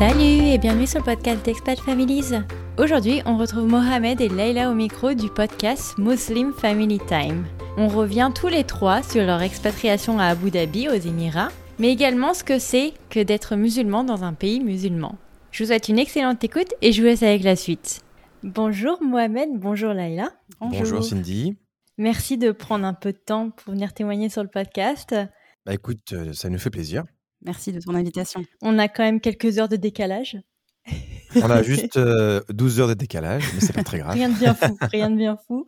Salut et bienvenue sur le podcast d'Expat Families. Aujourd'hui, on retrouve Mohamed et Laila au micro du podcast Muslim Family Time. On revient tous les trois sur leur expatriation à Abu Dhabi, aux Émirats, mais également ce que c'est que d'être musulman dans un pays musulman. Je vous souhaite une excellente écoute et je vous laisse avec la suite. Bonjour Mohamed, bonjour Laila. Bonjour Cindy. Merci de prendre un peu de temps pour venir témoigner sur le podcast. Bah écoute, ça nous fait plaisir. Merci de ton invitation. On a quand même quelques heures de décalage. On a juste 12 heures de décalage, mais c'est pas très grave. Rien de bien fou.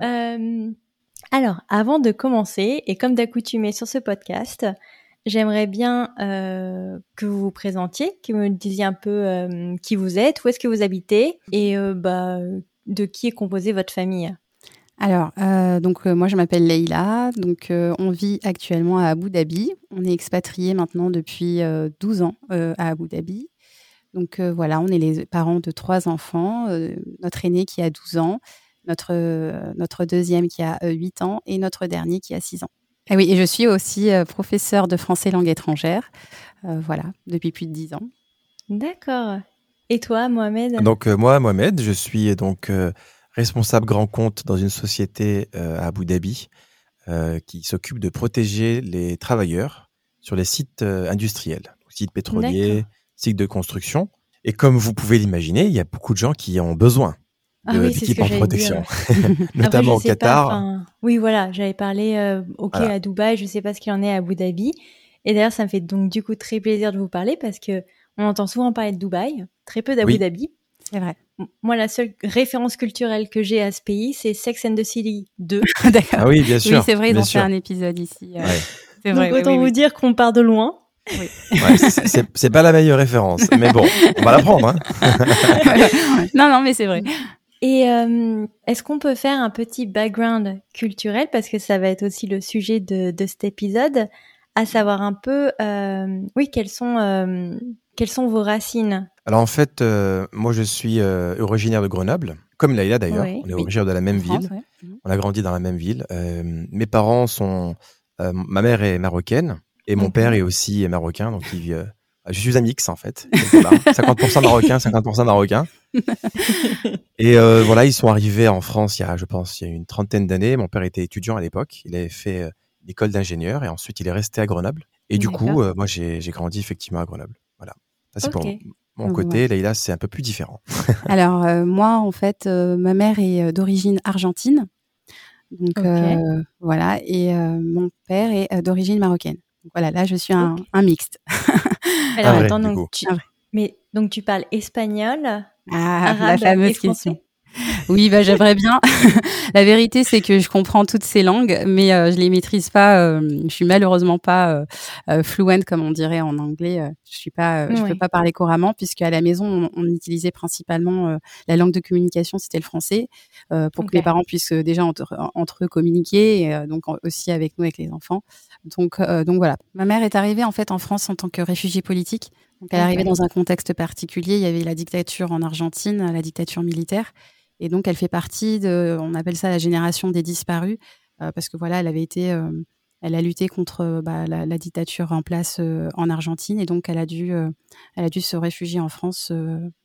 Alors, avant de commencer, et comme d'accoutumé sur ce podcast, j'aimerais bien que vous vous présentiez, que vous me disiez un peu qui vous êtes, où est-ce que vous habitez, et de qui est composée votre famille. Alors, moi je m'appelle Laila, on vit actuellement à Abu Dhabi. On est expatriés maintenant depuis 12 ans à Abu Dhabi. Voilà, on est les parents de 3 enfants, notre aîné qui a 12 ans, notre deuxième qui a 8 ans et notre dernier qui a 6 ans. Ah oui, et je suis aussi professeure de français langue étrangère, voilà, depuis plus de 10 ans. D'accord. Et toi, Mohamed ? Moi, Mohamed, je suis responsable grand compte dans une société à Abu Dhabi qui s'occupe de protéger les travailleurs sur les sites industriels, sites pétroliers, sites de construction. Et comme vous pouvez l'imaginer, il y a beaucoup de gens qui ont besoin d'équipes en protection, notamment après, au Qatar. Oui, voilà, j'avais parlé à Dubaï, je ne sais pas ce qu'il en est à Abu Dhabi. Et d'ailleurs, ça me fait donc du coup très plaisir de vous parler parce qu'on entend souvent parler de Dubaï, très peu d'Abu Dhabi. C'est vrai. Moi, la seule référence culturelle que j'ai à ce pays, c'est Sex and the City 2. D'accord. Ah oui, bien sûr. Oui, c'est vrai, ils ont fait un épisode ici. Ouais. C'est vrai. Donc, autant vous dire qu'on part de loin. Oui. Ouais, c'est pas la meilleure référence, mais bon, on va la prendre. Hein. non, mais c'est vrai. Et est-ce qu'on peut faire un petit background culturel, parce que ça va être aussi le sujet de cet épisode, à savoir un peu, quelles sont vos racines ? Alors en fait, moi je suis originaire de Grenoble, comme Laila d'ailleurs, on est originaire de la même ville, on a grandi dans la même ville. Mes parents sont... ma mère est marocaine et mon père est aussi marocain, donc il vit... je suis un mix en fait, 50% marocain, 50% marocain. Et voilà, ils sont arrivés en France il y a une 30aine d'années, mon père était étudiant à l'époque, il avait fait l'école d'ingénieur et ensuite il est resté à Grenoble. Et du coup, moi j'ai grandi effectivement à Grenoble, voilà, ça c'est pour moi. Mon côté, Laila, c'est un peu plus différent. Alors, moi, en fait, ma mère est d'origine argentine. Voilà. Et mon père est d'origine marocaine. Donc, voilà, là, je suis un mixte. Alors, donc, tu parles espagnol, arabe, la fameuse question. Oui, j'aimerais bien. La vérité, c'est que je comprends toutes ces langues, mais je les maîtrise pas. Je suis malheureusement pas fluente, comme on dirait en anglais. Je peux pas parler couramment, puisque à la maison, on utilisait principalement la langue de communication, c'était le français, pour que les parents puissent déjà entre eux communiquer, et, aussi avec nous, avec les enfants. Donc voilà. Ma mère est arrivée en fait en France en tant que réfugiée politique. Donc elle est arrivée dans un contexte particulier. Il y avait la dictature en Argentine, la dictature militaire. Et donc, elle fait partie on appelle ça la génération des disparus, parce que voilà, elle a lutté contre la dictature en place en Argentine, et donc elle a dû se réfugier en France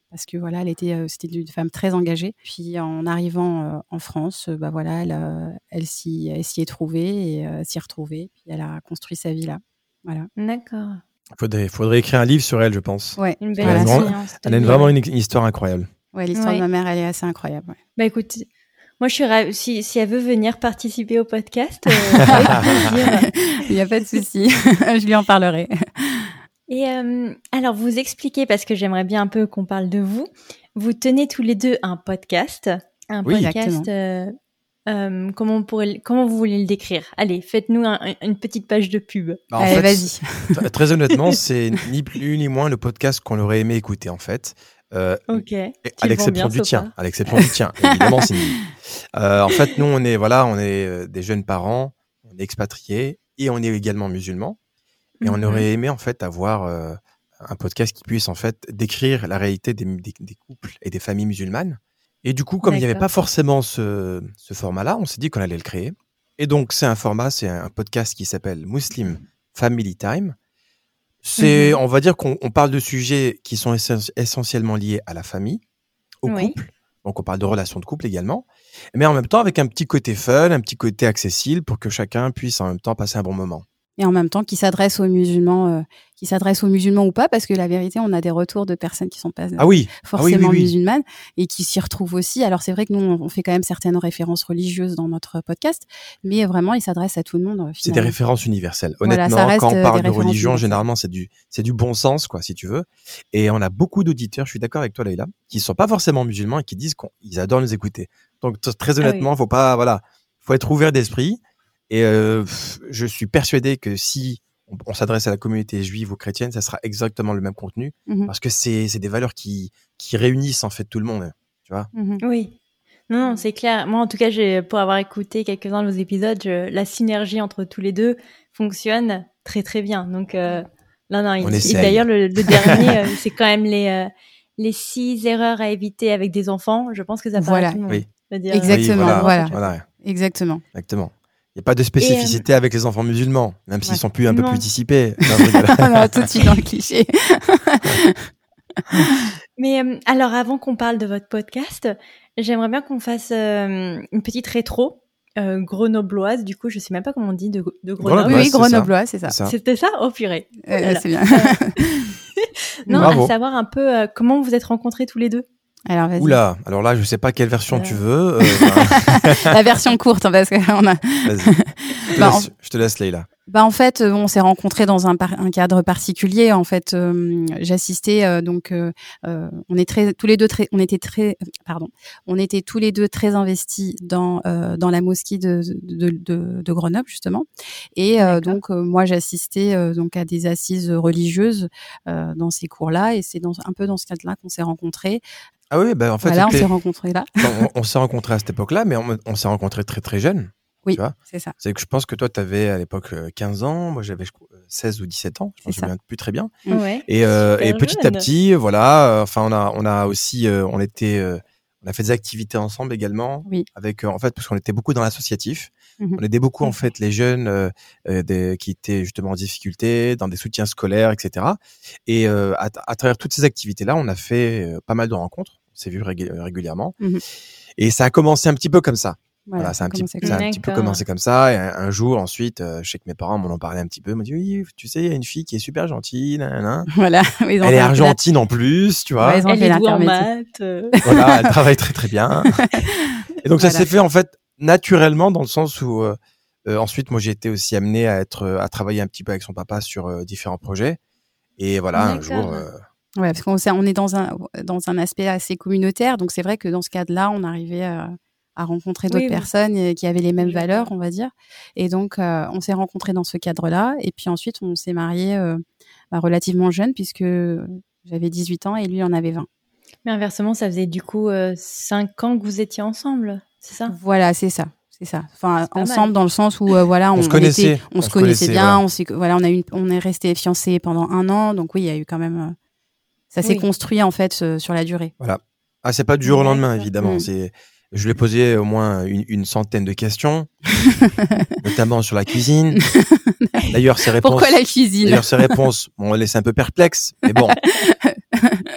parce que voilà, c'était une femme très engagée. Puis en arrivant en France, elle s'y est trouvée et s'y retrouvée. Puis elle a construit sa vie là. Voilà. D'accord. Faudrait écrire un livre sur elle, je pense. Ouais. Une belle elle a vraiment une histoire incroyable. Ouais, l'histoire de ma mère, elle est assez incroyable. Ouais. Bah écoute, moi je suis ravie, si elle veut venir participer au podcast, il n'y a pas de souci, je lui en parlerai. Et alors, vous expliquez, parce que j'aimerais bien un peu qu'on parle de vous. Vous tenez tous les deux un podcast, comment vous voulez le décrire ? Allez, faites-nous une petite page de pub. Allez, vas-y. Très honnêtement, c'est ni plus ni moins le podcast qu'on aurait aimé écouter en fait. À l'exception du tien, évidemment. En fait, nous, on est des jeunes parents, on est expatriés et on est également musulmans. Et on aurait aimé en fait avoir un podcast qui puisse en fait décrire la réalité des couples et des familles musulmanes. Et du coup, comme il n'y avait pas forcément ce format-là, on s'est dit qu'on allait le créer. Et donc, c'est un podcast qui s'appelle Muslim Family Time. C'est, on va dire qu'on parle de sujets qui sont essentiellement liés à la famille, au couple. Donc, on parle de relations de couple également. Mais en même temps, avec un petit côté fun, un petit côté accessible pour que chacun puisse en même temps passer un bon moment. Et en même temps, qui s'adresse aux musulmans ou pas, parce que la vérité, on a des retours de personnes qui sont pas forcément musulmanes et qui s'y retrouvent aussi. Alors, c'est vrai que nous, on fait quand même certaines références religieuses dans notre podcast, mais vraiment, ils s'adressent à tout le monde. Finalement. C'est des références universelles. Honnêtement, voilà, quand on parle de religion, généralement, c'est du bon sens, quoi, si tu veux. Et on a beaucoup d'auditeurs, je suis d'accord avec toi, Laila, qui sont pas forcément musulmans et qui disent qu'ils adorent nous écouter. Donc, très honnêtement, faut être ouvert d'esprit. Et je suis persuadé que si on s'adresse à la communauté juive ou chrétienne, ça sera exactement le même contenu, parce que c'est des valeurs qui réunissent en fait tout le monde, tu vois. Oui, non, c'est clair. Moi, en tout cas, pour avoir écouté quelques-uns de vos épisodes, la synergie entre tous les deux fonctionne très très bien. Donc, et d'ailleurs, le dernier, c'est quand même les 6 erreurs à éviter avec des enfants. Je pense que ça parle à tout le monde. Exactement. Il n'y a pas de spécificité avec les enfants musulmans, même s'ils sont plus peu plus dissipés. Non, tout de suite dans le cliché. Mais alors, avant qu'on parle de votre podcast, j'aimerais bien qu'on fasse une petite rétro grenobloise. Du coup, je ne sais même pas comment on dit de Grenoble. Oui, grenobloise, c'est ça. C'était ça ? Oh purée. Voilà. C'est bien. Non, bravo. À savoir un peu comment vous vous êtes rencontrés tous les deux. Alors, vas-y. Oula, alors là, je sais pas quelle version tu veux. La version courte, parce qu'on a. Vas-y. Je te laisse, Laila. Bah en fait, on s'est rencontrés dans un cadre particulier. En fait, j'assistais on était tous les deux très investis dans la mosquée de Grenoble justement. Et moi, j'assistais à des assises religieuses dans ces cours-là. Et c'est un peu dans ce cadre-là qu'on s'est rencontrés. Ah oui, en fait, on s'est rencontrés là. On s'est rencontrés à cette époque-là, mais on s'est rencontrés très très jeunes. Oui, c'est ça. C'est que je pense que toi, tu avais à l'époque 15 ans, moi j'avais 16 ou 17 ans, je ne me souviens plus très bien. Ouais, et petit à petit, on a fait des activités ensemble également, avec, en fait, parce qu'on était beaucoup dans l'associatif. On aidait beaucoup en fait les jeunes qui étaient justement en difficulté, dans des soutiens scolaires, etc. Et à travers toutes ces activités-là, on a fait pas mal de rencontres, on s'est vus régulièrement. Et ça a commencé un petit peu comme ça. Voilà, ça a un petit peu commencé comme ça. Et un jour, ensuite, je sais que mes parents m'en ont parlé un petit peu. Ils m'ont dit, oui, tu sais, il y a une fille qui est super gentille. Nanana. Voilà. Elle est argentine en plus, tu vois. Elle est douée en maths. Voilà, elle travaille très, très bien. Et donc, ça s'est fait, en fait, naturellement, dans le sens où, ensuite, moi, j'ai été aussi amené à travailler un petit peu avec son papa sur différents projets. Et voilà, un jour... Ouais, parce qu'on est dans un aspect assez communautaire. Donc, c'est vrai que dans ce cadre-là, on arrivait à rencontrer d'autres personnes qui avaient les mêmes valeurs, on va dire. Et donc, on s'est rencontrés dans ce cadre-là. Et puis ensuite, on s'est mariés relativement jeunes, puisque j'avais 18 ans et lui en avait 20. Mais inversement, ça faisait du coup 5 ans que vous étiez ensemble, c'est ça ? Voilà, c'est ça. C'est ça. Enfin, c'est ensemble mal. Dans le sens où on se connaissait bien. On est resté fiancés pendant 1 an. Donc oui, il y a eu quand même... ça s'est construit en fait sur la durée. Voilà. Ah, c'est pas du jour au lendemain, évidemment. Je lui ai posé au moins une centaine de questions, notamment sur la cuisine. D'ailleurs, ses réponses... Pourquoi la cuisine ? D'ailleurs, ses réponses m'ont laissé un peu perplexe, mais bon.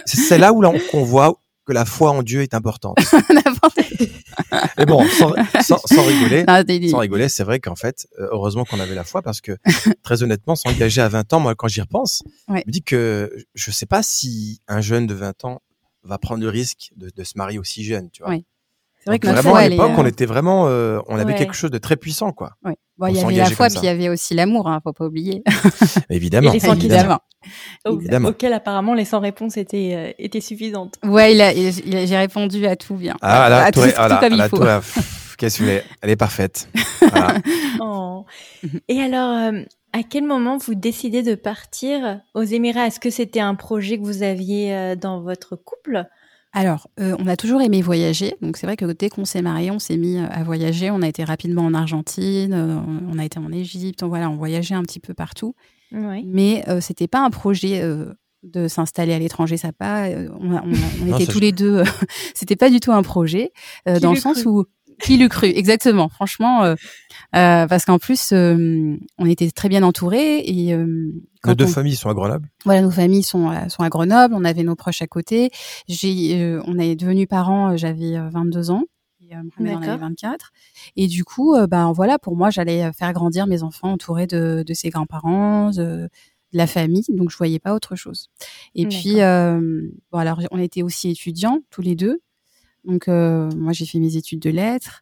C'est là où on voit que la foi en Dieu est importante. Mais bon, sans rigoler, c'est vrai qu'en fait, heureusement qu'on avait la foi, parce que très honnêtement, s'engager à 20 ans, moi, quand j'y repense, je me dis que je ne sais pas si un jeune de 20 ans va prendre le risque de se marier aussi jeune, tu vois. C'est vrai que vraiment, à l'époque, on était vraiment, on avait quelque chose de très puissant, quoi. Ouais. Bon, il y avait la foi, puis il y avait aussi l'amour, hein, faut pas oublier. Évidemment. Évidemment. Auquel apparemment les 100 réponses étaient suffisantes. Ouais, j'ai répondu à tout bien. Ah là, tout comme il faut. Qu'est-ce que vous voulez ? Elle est parfaite. Voilà. Oh. Et alors, à quel moment vous décidez de partir aux Émirats ? Est-ce que c'était un projet que vous aviez dans votre couple ? Alors, on a toujours aimé voyager. Donc, c'est vrai que dès qu'on s'est mariés, on s'est mis à voyager. On a été rapidement en Argentine, on a été en Égypte. On voyageait un petit peu partout. Oui. Mais c'était pas un projet de s'installer à l'étranger. Ça pas. On était tous les deux. C'était pas du tout un projet dans le sens où. Qui l'eût cru, exactement. Franchement, parce qu'en plus, on était très bien entourés. Et, nos deux familles sont à Grenoble. Voilà, nos familles sont à Grenoble. On avait nos proches à côté. On est devenus parents, j'avais 22 ans. Mohamed en avait 24. Et du coup, voilà, pour moi, j'allais faire grandir mes enfants entourés de ses grands-parents, de la famille. Donc, je ne voyais pas autre chose. Et puis, alors, on était aussi étudiants, tous les deux. Donc, moi, j'ai fait mes études de lettres.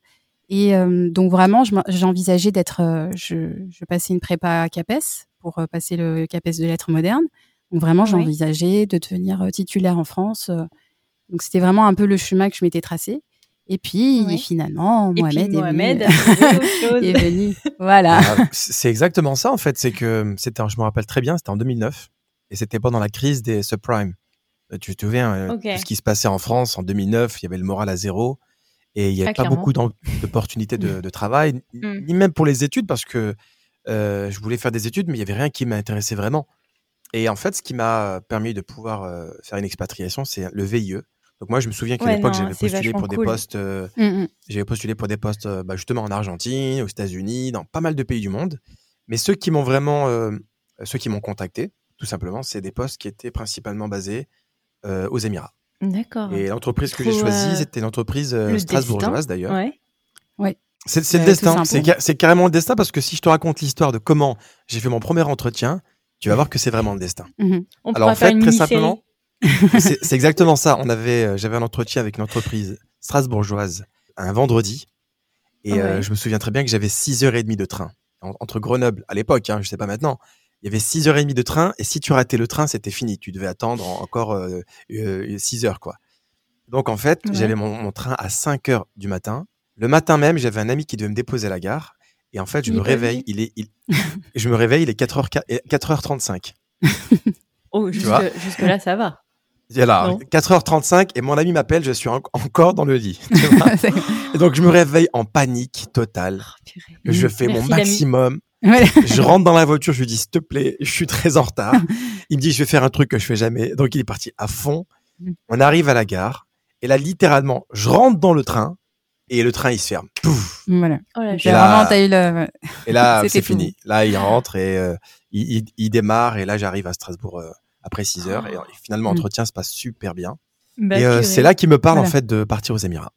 Et donc, vraiment, j'envisageais d'être... je passais une prépa CAPES pour passer le CAPES de lettres modernes. Donc, vraiment, j'envisageais de devenir titulaire en France. Donc, c'était vraiment un peu le chemin que je m'étais tracé. Et puis, finalement, Mohamed est venu. Voilà. C'est exactement ça, en fait. C'est que je me rappelle très bien, c'était en 2009. Et c'était pendant la crise des subprimes. Tu te souviens, tout ce qui se passait en France en 2009, il y avait le moral à zéro et il n'y avait pas beaucoup d'opportunités de travail, ni même pour les études, parce que je voulais faire des études, mais il n'y avait rien qui m'intéressait vraiment. Et en fait, ce qui m'a permis de pouvoir faire une expatriation, c'est le VIE. Donc moi, je me souviens qu'à l'époque, j'avais postulé pour des postes, justement en Argentine, aux États-Unis, dans pas mal de pays du monde. Mais ceux qui m'ont contacté, tout simplement, c'est des postes qui étaient principalement basés aux Émirats. D'accord. Et l'entreprise que j'ai choisie, c'était l'entreprise strasbourgeoise d'ailleurs. Ouais. C'est le destin, c'est carrément le destin, parce que si je te raconte l'histoire de comment j'ai fait mon premier entretien, tu vas voir que c'est vraiment le destin. Mm-hmm. Alors en fait, très simplement, c'est exactement ça. J'avais un entretien avec une entreprise strasbourgeoise un vendredi et je me souviens très bien que j'avais 6h30 de train entre Grenoble à l'époque, je sais pas maintenant. Il y avait 6h30 de train et si tu ratais le train, c'était fini. Tu devais attendre encore 6 heures, quoi. Donc, en fait, j'avais mon train à 5h du matin. Le matin même, j'avais un ami qui devait me déposer à la gare. Et en fait, je me réveille, il est 4h35. Oh, jusque-là, ça va. Et alors, 4h35 et mon ami m'appelle, je suis encore dans le lit. Tu vois. Et donc, je me réveille en panique totale. Oh, je fais mon maximum. L'ami. Je rentre dans la voiture, je lui dis s'il te plaît, je suis très en retard. Il me dit je vais faire un truc que je fais jamais. Donc il est parti à fond. On arrive à la gare et là littéralement, je rentre dans le train et le train il se ferme. Pouf. Voilà. Oh là, et là c'est fini. Là il rentre et il démarre et là j'arrive à Strasbourg après 6 heures et finalement l'entretien se passe super bien. Et c'est là qu'il me parle en fait de partir aux Émirats.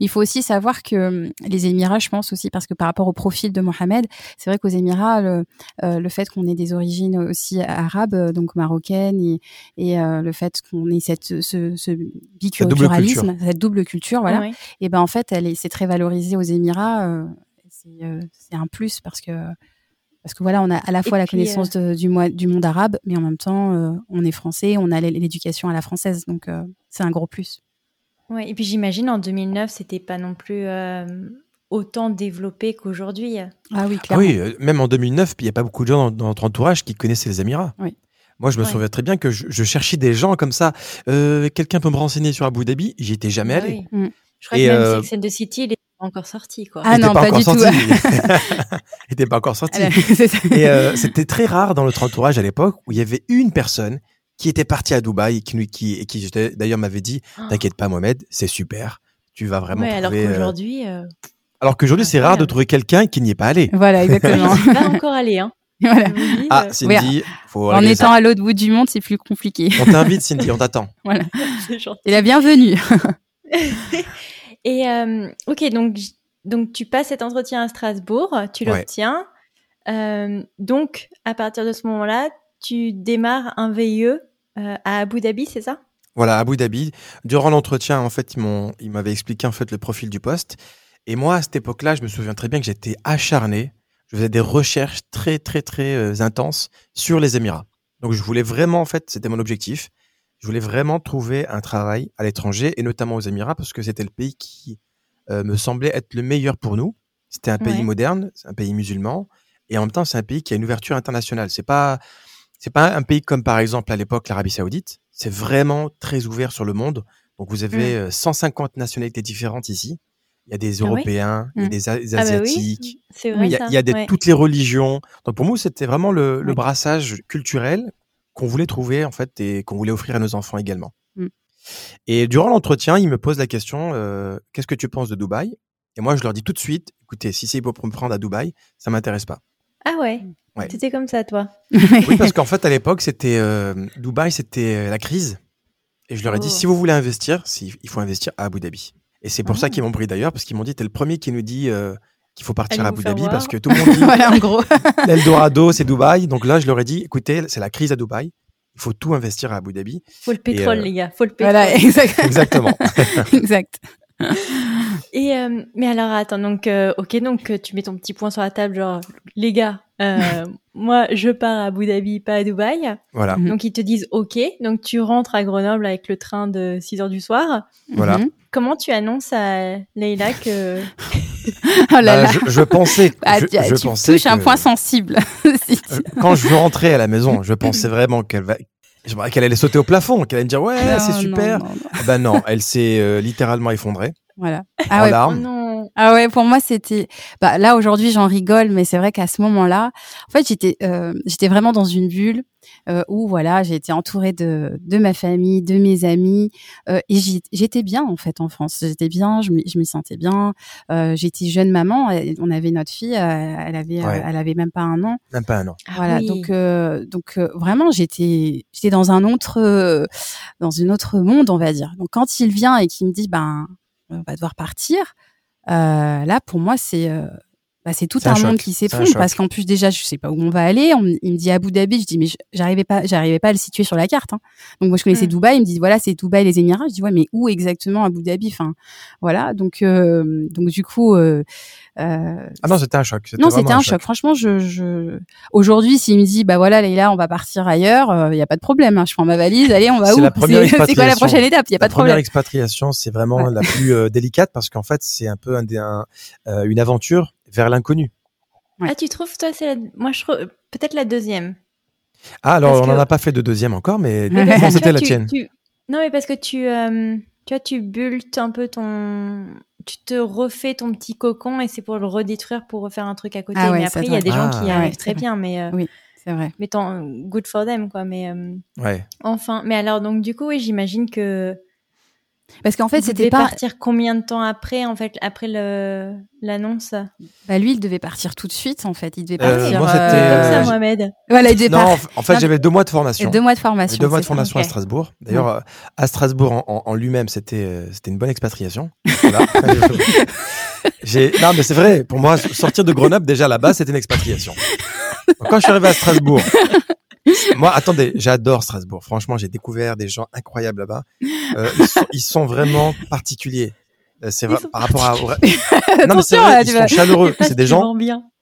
Il faut aussi savoir que les Émirats, je pense aussi, parce que par rapport au profil de Mohamed, c'est vrai qu'aux Émirats, le fait qu'on ait des origines aussi arabes, donc marocaines, et le fait qu'on ait ce biculturalisme, cette double culture, voilà. Oui. Et ben en fait, c'est très valorisé aux Émirats. C'est un plus parce que voilà, on a à la fois la connaissance du monde arabe, mais en même temps, on est français, on a l'éducation à la française, donc c'est un gros plus. Ouais, et puis j'imagine en 2009, c'était pas non plus autant développé qu'aujourd'hui. Ah oui, clairement. Ah oui, même en 2009, il n'y a pas beaucoup de gens dans notre entourage qui connaissaient les Émirats. Oui. Moi, je me souviens très bien que je cherchais des gens comme ça. Quelqu'un peut me renseigner sur Abu Dhabi ? J'y étais jamais allé. Oui. Je crois que même Sex and the City, il n'est pas encore sorti. Quoi. Ah non, pas du tout. Il n'était pas encore sorti. Et c'était très rare dans notre entourage à l'époque où il y avait une personne qui était parti à Dubaï et qui d'ailleurs m'avait dit « T'inquiète pas Mohamed, c'est super, tu vas vraiment trouver… » Alors qu'aujourd'hui, c'est rare de trouver quelqu'un qui n'y est pas allé. Voilà, exactement. Il n'est pas encore allé. Hein. Voilà. Ah, Cindy, faut en étant à l'autre bout du monde, c'est plus compliqué. On t'invite Cindy, on t'attend. Voilà, c'est gentil. Et la bienvenue. Et ok, donc tu passes cet entretien à Strasbourg, tu l'obtiens. Donc, à partir de ce moment-là, tu démarres un VIE à Abu Dhabi, c'est ça ? Voilà, à Abu Dhabi. Durant l'entretien, en fait, ils m'avaient expliqué en fait le profil du poste. Et moi, à cette époque-là, je me souviens très bien que j'étais acharné. Je faisais des recherches très, très, très intenses sur les Émirats. Donc, je voulais vraiment, en fait, c'était mon objectif. Je voulais vraiment trouver un travail à l'étranger et notamment aux Émirats parce que c'était le pays qui me semblait être le meilleur pour nous. C'était un pays moderne, c'est un pays musulman et en même temps, c'est un pays qui a une ouverture internationale. C'est pas un pays comme, par exemple, à l'époque, l'Arabie Saoudite. C'est vraiment très ouvert sur le monde. Donc, vous avez 150 nationalités différentes ici. Il y a des Européens, il y a des Asiatiques. Ah bah oui, c'est vrai, il y a toutes les religions. Donc, pour nous, c'était vraiment le brassage culturel qu'on voulait trouver, en fait, et qu'on voulait offrir à nos enfants également. Et durant l'entretien, il me pose la question, qu'est-ce que tu penses de Dubaï ? Et moi, je leur dis tout de suite, écoutez, si c'est pour me prendre à Dubaï, ça ne m'intéresse pas. Ah ouais, ouais. C'était comme ça, toi. Oui, parce qu'en fait, à l'époque, c'était Dubaï, c'était la crise. Et je leur ai dit, si vous voulez investir, il faut investir à Abu Dhabi. Et c'est pour ça qu'ils m'ont pris d'ailleurs, parce qu'ils m'ont dit, t'es le premier qui nous dit qu'il faut partir à Abu Dhabi, parce que tout le monde dit, voilà, en gros. L'Eldorado, c'est Dubaï. Donc là, je leur ai dit, écoutez, c'est la crise à Dubaï. Il faut tout investir à Abu Dhabi. Faut le pétrole, les gars. Faut le pétrole. Voilà, exactement. Exact. Et mais alors attends, donc ok, donc tu mets ton petit point sur la table, genre les gars, moi je pars à Abu Dhabi, pas à Dubaï. Voilà. Mm-hmm. Donc ils te disent ok, donc tu rentres à Grenoble avec le train de 6h du soir. Voilà. Mm-hmm. Comment tu annonces à Laila que oh là là. Je pensais, je tu pensais touches que... un point sensible. Quand je rentrais à la maison, je pensais vraiment qu'elle allait sauter au plafond, qu'elle allait me dire ouais, non, c'est super. Non. Ben non, elle s'est littéralement effondrée. Voilà. Ah ouais, non. Ah ouais, pour moi c'était bah là aujourd'hui, j'en rigole, mais c'est vrai qu'à ce moment-là, en fait, j'étais vraiment dans une bulle où voilà, j'ai été entourée de ma famille, de mes amis et j'étais bien en fait en France. J'étais bien, je me sentais bien. J'étais jeune maman, on avait notre fille, elle avait même pas un an. Même pas un an. Voilà, ah oui. Donc vraiment j'étais dans une autre monde, on va dire. Donc quand il vient et qu'il me dit ben on va devoir partir. Là, pour moi, c'est tout un monde qui s'effondre parce qu'en plus déjà, je sais pas où on va aller. Il me dit Abu Dhabi, je dis mais j'arrivais pas à le situer sur la carte. Hein. Donc moi, je connaissais Dubaï. Il me dit voilà, c'est Dubaï, les Émirats. Je dis ouais, mais où exactement Abu Dhabi? Enfin, voilà. Donc du coup. Ah non, c'était un choc. C'était un choc. Franchement, aujourd'hui, s'il me dit, bah voilà, Laila, on va partir ailleurs, il n'y a pas de problème. Hein. Je prends ma valise, allez, on va où? C'est quoi la prochaine étape? Il n'y a pas de problème. La première expatriation, c'est vraiment la plus délicate parce qu'en fait, c'est un peu une aventure vers l'inconnu. Ouais. Ah, tu trouves, toi, moi, je trouve peut-être la deuxième. Ah, alors, on n'en a pas fait de deuxième encore, mais bon, c'était la tienne. Non, mais parce que tu bultes un peu tu te refais ton petit cocon et c'est pour le redétruire, pour refaire un truc à côté. Ah ouais, mais après, il y a des gens qui arrivent très bien, mais oui, c'est vrai. Mais good for them, quoi. Mais ouais. Enfin, mais alors donc du coup, oui, j'imagine que parce qu'en fait, vous c'était pas partir combien de temps après, en fait, après l'annonce. Bah lui, il devait partir tout de suite, en fait. Il devait partir. Moi, c'était comme ça, Mohamed. Voilà, il devait partir. En fait, j'avais 2 mois de formation. 2 mois de formation. 2 mois de formation à Strasbourg. D'ailleurs, à Strasbourg en lui-même, c'était une bonne expatriation. Voilà. Non, mais c'est vrai. Pour moi, sortir de Grenoble déjà là-bas, c'était une expatriation. Donc, quand je suis arrivé à Strasbourg. Moi, attendez, j'adore Strasbourg. Franchement, j'ai découvert des gens incroyables là-bas. Ils sont vraiment particuliers. C'est vrai, par rapport à. Non, mais c'est vrai, ils sont chaleureux. C'est des gens.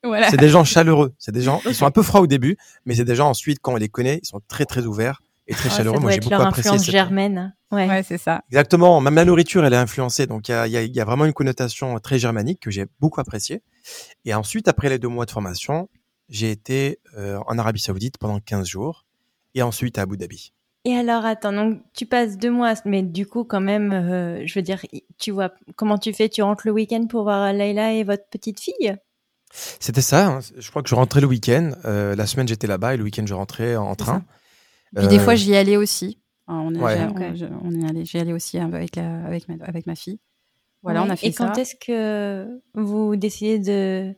Voilà. C'est des gens chaleureux. C'est des gens. Ils sont un peu froids au début, mais c'est des gens ensuite quand on les connaît, ils sont très très ouverts et très chaleureux. Moi, j'ai beaucoup apprécié. Leur influence germaine. Ouais, c'est ça. Exactement. Même la nourriture, elle est influencée. Donc, il y a vraiment une connotation très germanique que j'ai beaucoup appréciée. Et ensuite, après les 2 mois de formation. J'ai été en Arabie Saoudite pendant 15 jours et ensuite à Abu Dhabi. Et alors, attends, donc tu passes 2 mois, mais du coup, quand même, je veux dire, tu vois, comment tu fais? Tu rentres le week-end pour voir Laila et votre petite fille? C'était ça, hein. Je crois que je rentrais le week-end. La semaine, j'étais là-bas et le week-end, je rentrais en train. Puis des fois, j'y allais aussi. Alors, j'y allais aussi avec ma fille. Voilà, ouais. On a fait ça. Et quand est-ce que vous décidez de...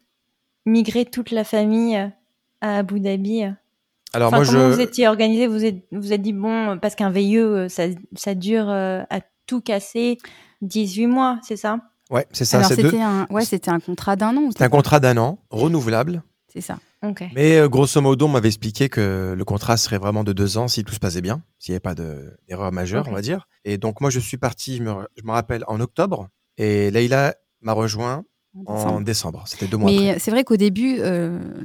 migrer toute la famille à Abu Dhabi? Alors enfin, moi, comment vous étiez organisé? Vous êtes dit bon, parce qu'un VIE ça dure à tout casser 18 mois, c'est ça? Ouais, c'est ça. Alors c'était un contrat d'un an. C'était un contrat d'un an renouvelable. C'est ça. Okay. Mais grosso modo, on m'avait expliqué que le contrat serait vraiment de 2 ans si tout se passait bien, s'il n'y avait pas d'erreur majeure, on va dire. Et donc moi, je suis parti, je me rappelle, en octobre, et Laila m'a rejoint. En décembre, c'était 2 mois. Mais après. C'est vrai qu'au début,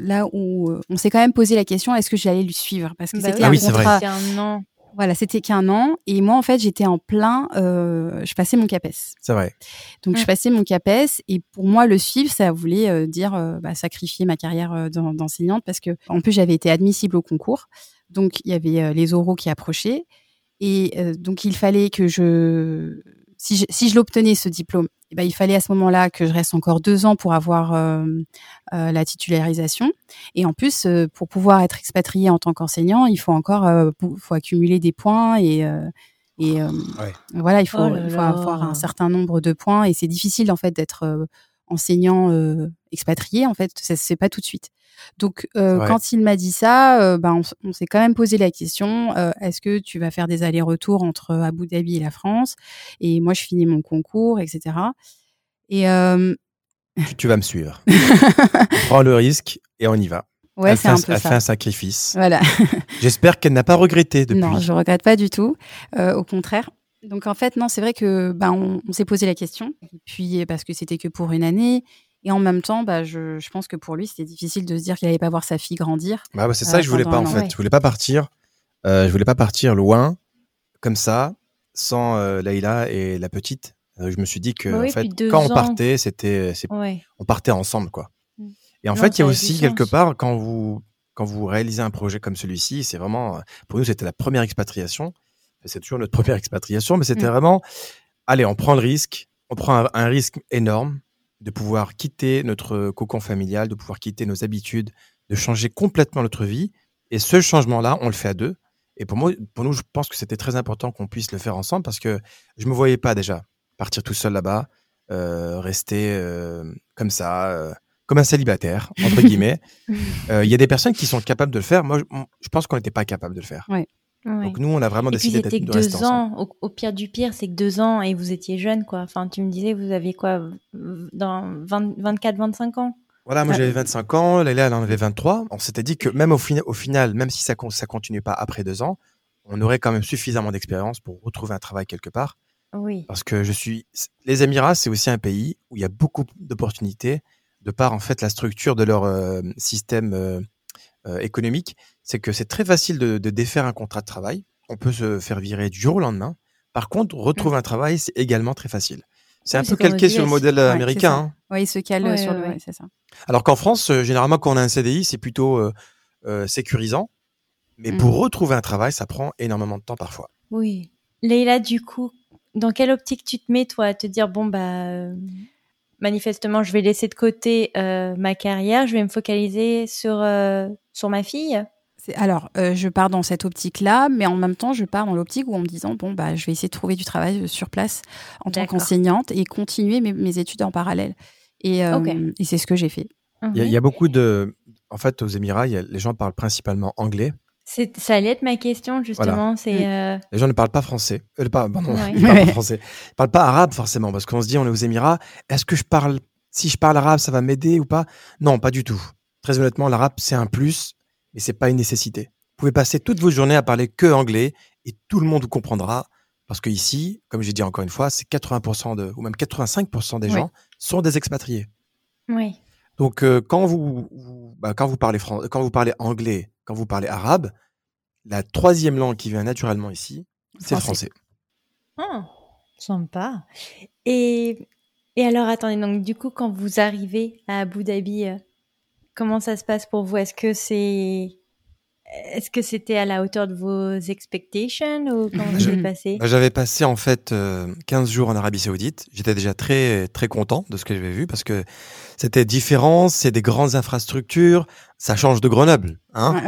là où on s'est quand même posé la question, est-ce que j'allais lui suivre? Parce que c'était un contrat. C'était un an. Voilà, c'était qu'un an. Et moi, en fait, j'étais en plein. Je passais mon CAPES. C'est vrai. Donc, je passais mon CAPES. Et pour moi, le suivre, ça voulait dire sacrifier ma carrière d'enseignante. Parce que, en plus, j'avais été admissible au concours. Donc, il y avait les oraux qui approchaient. Et donc, il fallait que si je l'obtenais, ce diplôme, eh ben, il fallait à ce moment-là que je reste encore 2 ans pour avoir la titularisation. Et en plus, pour pouvoir être expatrié en tant qu'enseignant, il faut encore faut accumuler des points et voilà, il faut avoir un certain nombre de points. Et c'est difficile en fait d'être enseignant expatrié, en fait, ça se fait pas tout de suite. Donc, ouais. Quand il m'a dit ça, on s'est quand même posé la question, est-ce que tu vas faire des allers-retours entre Abu Dhabi et la France ? Et moi, je finis mon concours, etc. Et tu vas me suivre. Prends le risque et on y va. Ouais, c'est un peu ça. Elle fait un sacrifice. Voilà. J'espère qu'elle n'a pas regretté depuis. Non, je regrette pas du tout. Au contraire. Donc, en fait, non, c'est vrai que on s'est posé la question. Et puis, parce que c'était que pour une année. Et en même temps, je pense que pour lui, c'était difficile de se dire qu'il n'allait pas voir sa fille grandir. C'est ça que je voulais pas, en fait. Ouais. Je voulais pas partir loin, comme ça, sans Laila et la petite. Je me suis dit que en fait, quand on partait, on partait ensemble, quoi. Et en fait, il y a aussi quelque part, quand vous réalisez un projet comme celui-ci, c'est vraiment, pour nous, c'était la première expatriation. C'est toujours notre première expatriation, mais c'était vraiment, allez, on prend le risque, on prend un risque énorme de pouvoir quitter notre cocon familial, de pouvoir quitter nos habitudes, de changer complètement notre vie. Et ce changement-là, on le fait à deux. Et pour nous, je pense que c'était très important qu'on puisse le faire ensemble parce que je me voyais pas déjà partir tout seul là-bas, rester comme ça. Comme un célibataire, entre guillemets. Il y a des personnes qui sont capables de le faire. Moi, je pense qu'on n'était pas capable de le faire. Ouais. Donc, nous, on a vraiment décidé de rester ensemble. Au pire du pire, c'est que 2 ans et vous étiez jeune, quoi. Enfin, tu me disais, vous aviez quoi dans 24, 25 ans ? Voilà, moi, j'avais 25 ans. Laila, elle en avait 23. On s'était dit que même au final, même si ça ne continue pas après 2 ans, on aurait quand même suffisamment d'expérience pour retrouver un travail quelque part. Oui. Parce que les Émirats, c'est aussi un pays où il y a beaucoup d'opportunités de par en fait la structure de leur système économique, c'est que c'est très facile de défaire un contrat de travail. On peut se faire virer du jour au lendemain. Par contre, retrouver un travail, c'est également très facile. C'est un peu calqué sur le modèle américain. Hein. Oui, il se cale sur le... c'est ça. Alors qu'en France, généralement, quand on a un CDI, c'est plutôt sécurisant. Mais pour retrouver un travail, ça prend énormément de temps parfois. Oui. Laila, du coup, dans quelle optique tu te mets, toi, à te dire, manifestement, je vais laisser de côté ma carrière, je vais me focaliser sur ma fille. Je pars dans cette optique-là, mais en même temps, je pars dans l'optique où en me disant, je vais essayer de trouver du travail sur place en tant qu'enseignante et continuer mes études en parallèle. Et c'est ce que j'ai fait. Il y a beaucoup de... En fait, aux Émirats, les gens parlent principalement anglais. Ça allait être ma question, justement. Voilà. Les gens ne parlent pas français. Ils parlent pas français. Ils ne parlent pas arabe, forcément, parce qu'on se dit, on est aux Émirats, est-ce que si je parle arabe, ça va m'aider ou pas ? Non, pas du tout. Très honnêtement, l'arabe, c'est un plus, mais ce n'est pas une nécessité. Vous pouvez passer toutes vos journées à parler que anglais et tout le monde vous comprendra, parce qu'ici, comme j'ai dit encore une fois, c'est 80% ou même 85% des gens sont des expatriés. Oui. Donc, quand vous parlez anglais, quand vous parlez arabe, la troisième langue qui vient naturellement ici, c'est le français. Ah, sympa. Et alors, attendez, donc du coup, quand vous arrivez à Abu Dhabi, comment ça se passe pour vous ? Est-ce que c'était à la hauteur de vos expectations ou comment ça s'est passé ? J'avais passé en fait 15 jours en Arabie Saoudite. J'étais déjà très, très content de ce que j'avais vu parce que c'était différent, c'est des grandes infrastructures, ça change de Grenoble. Hein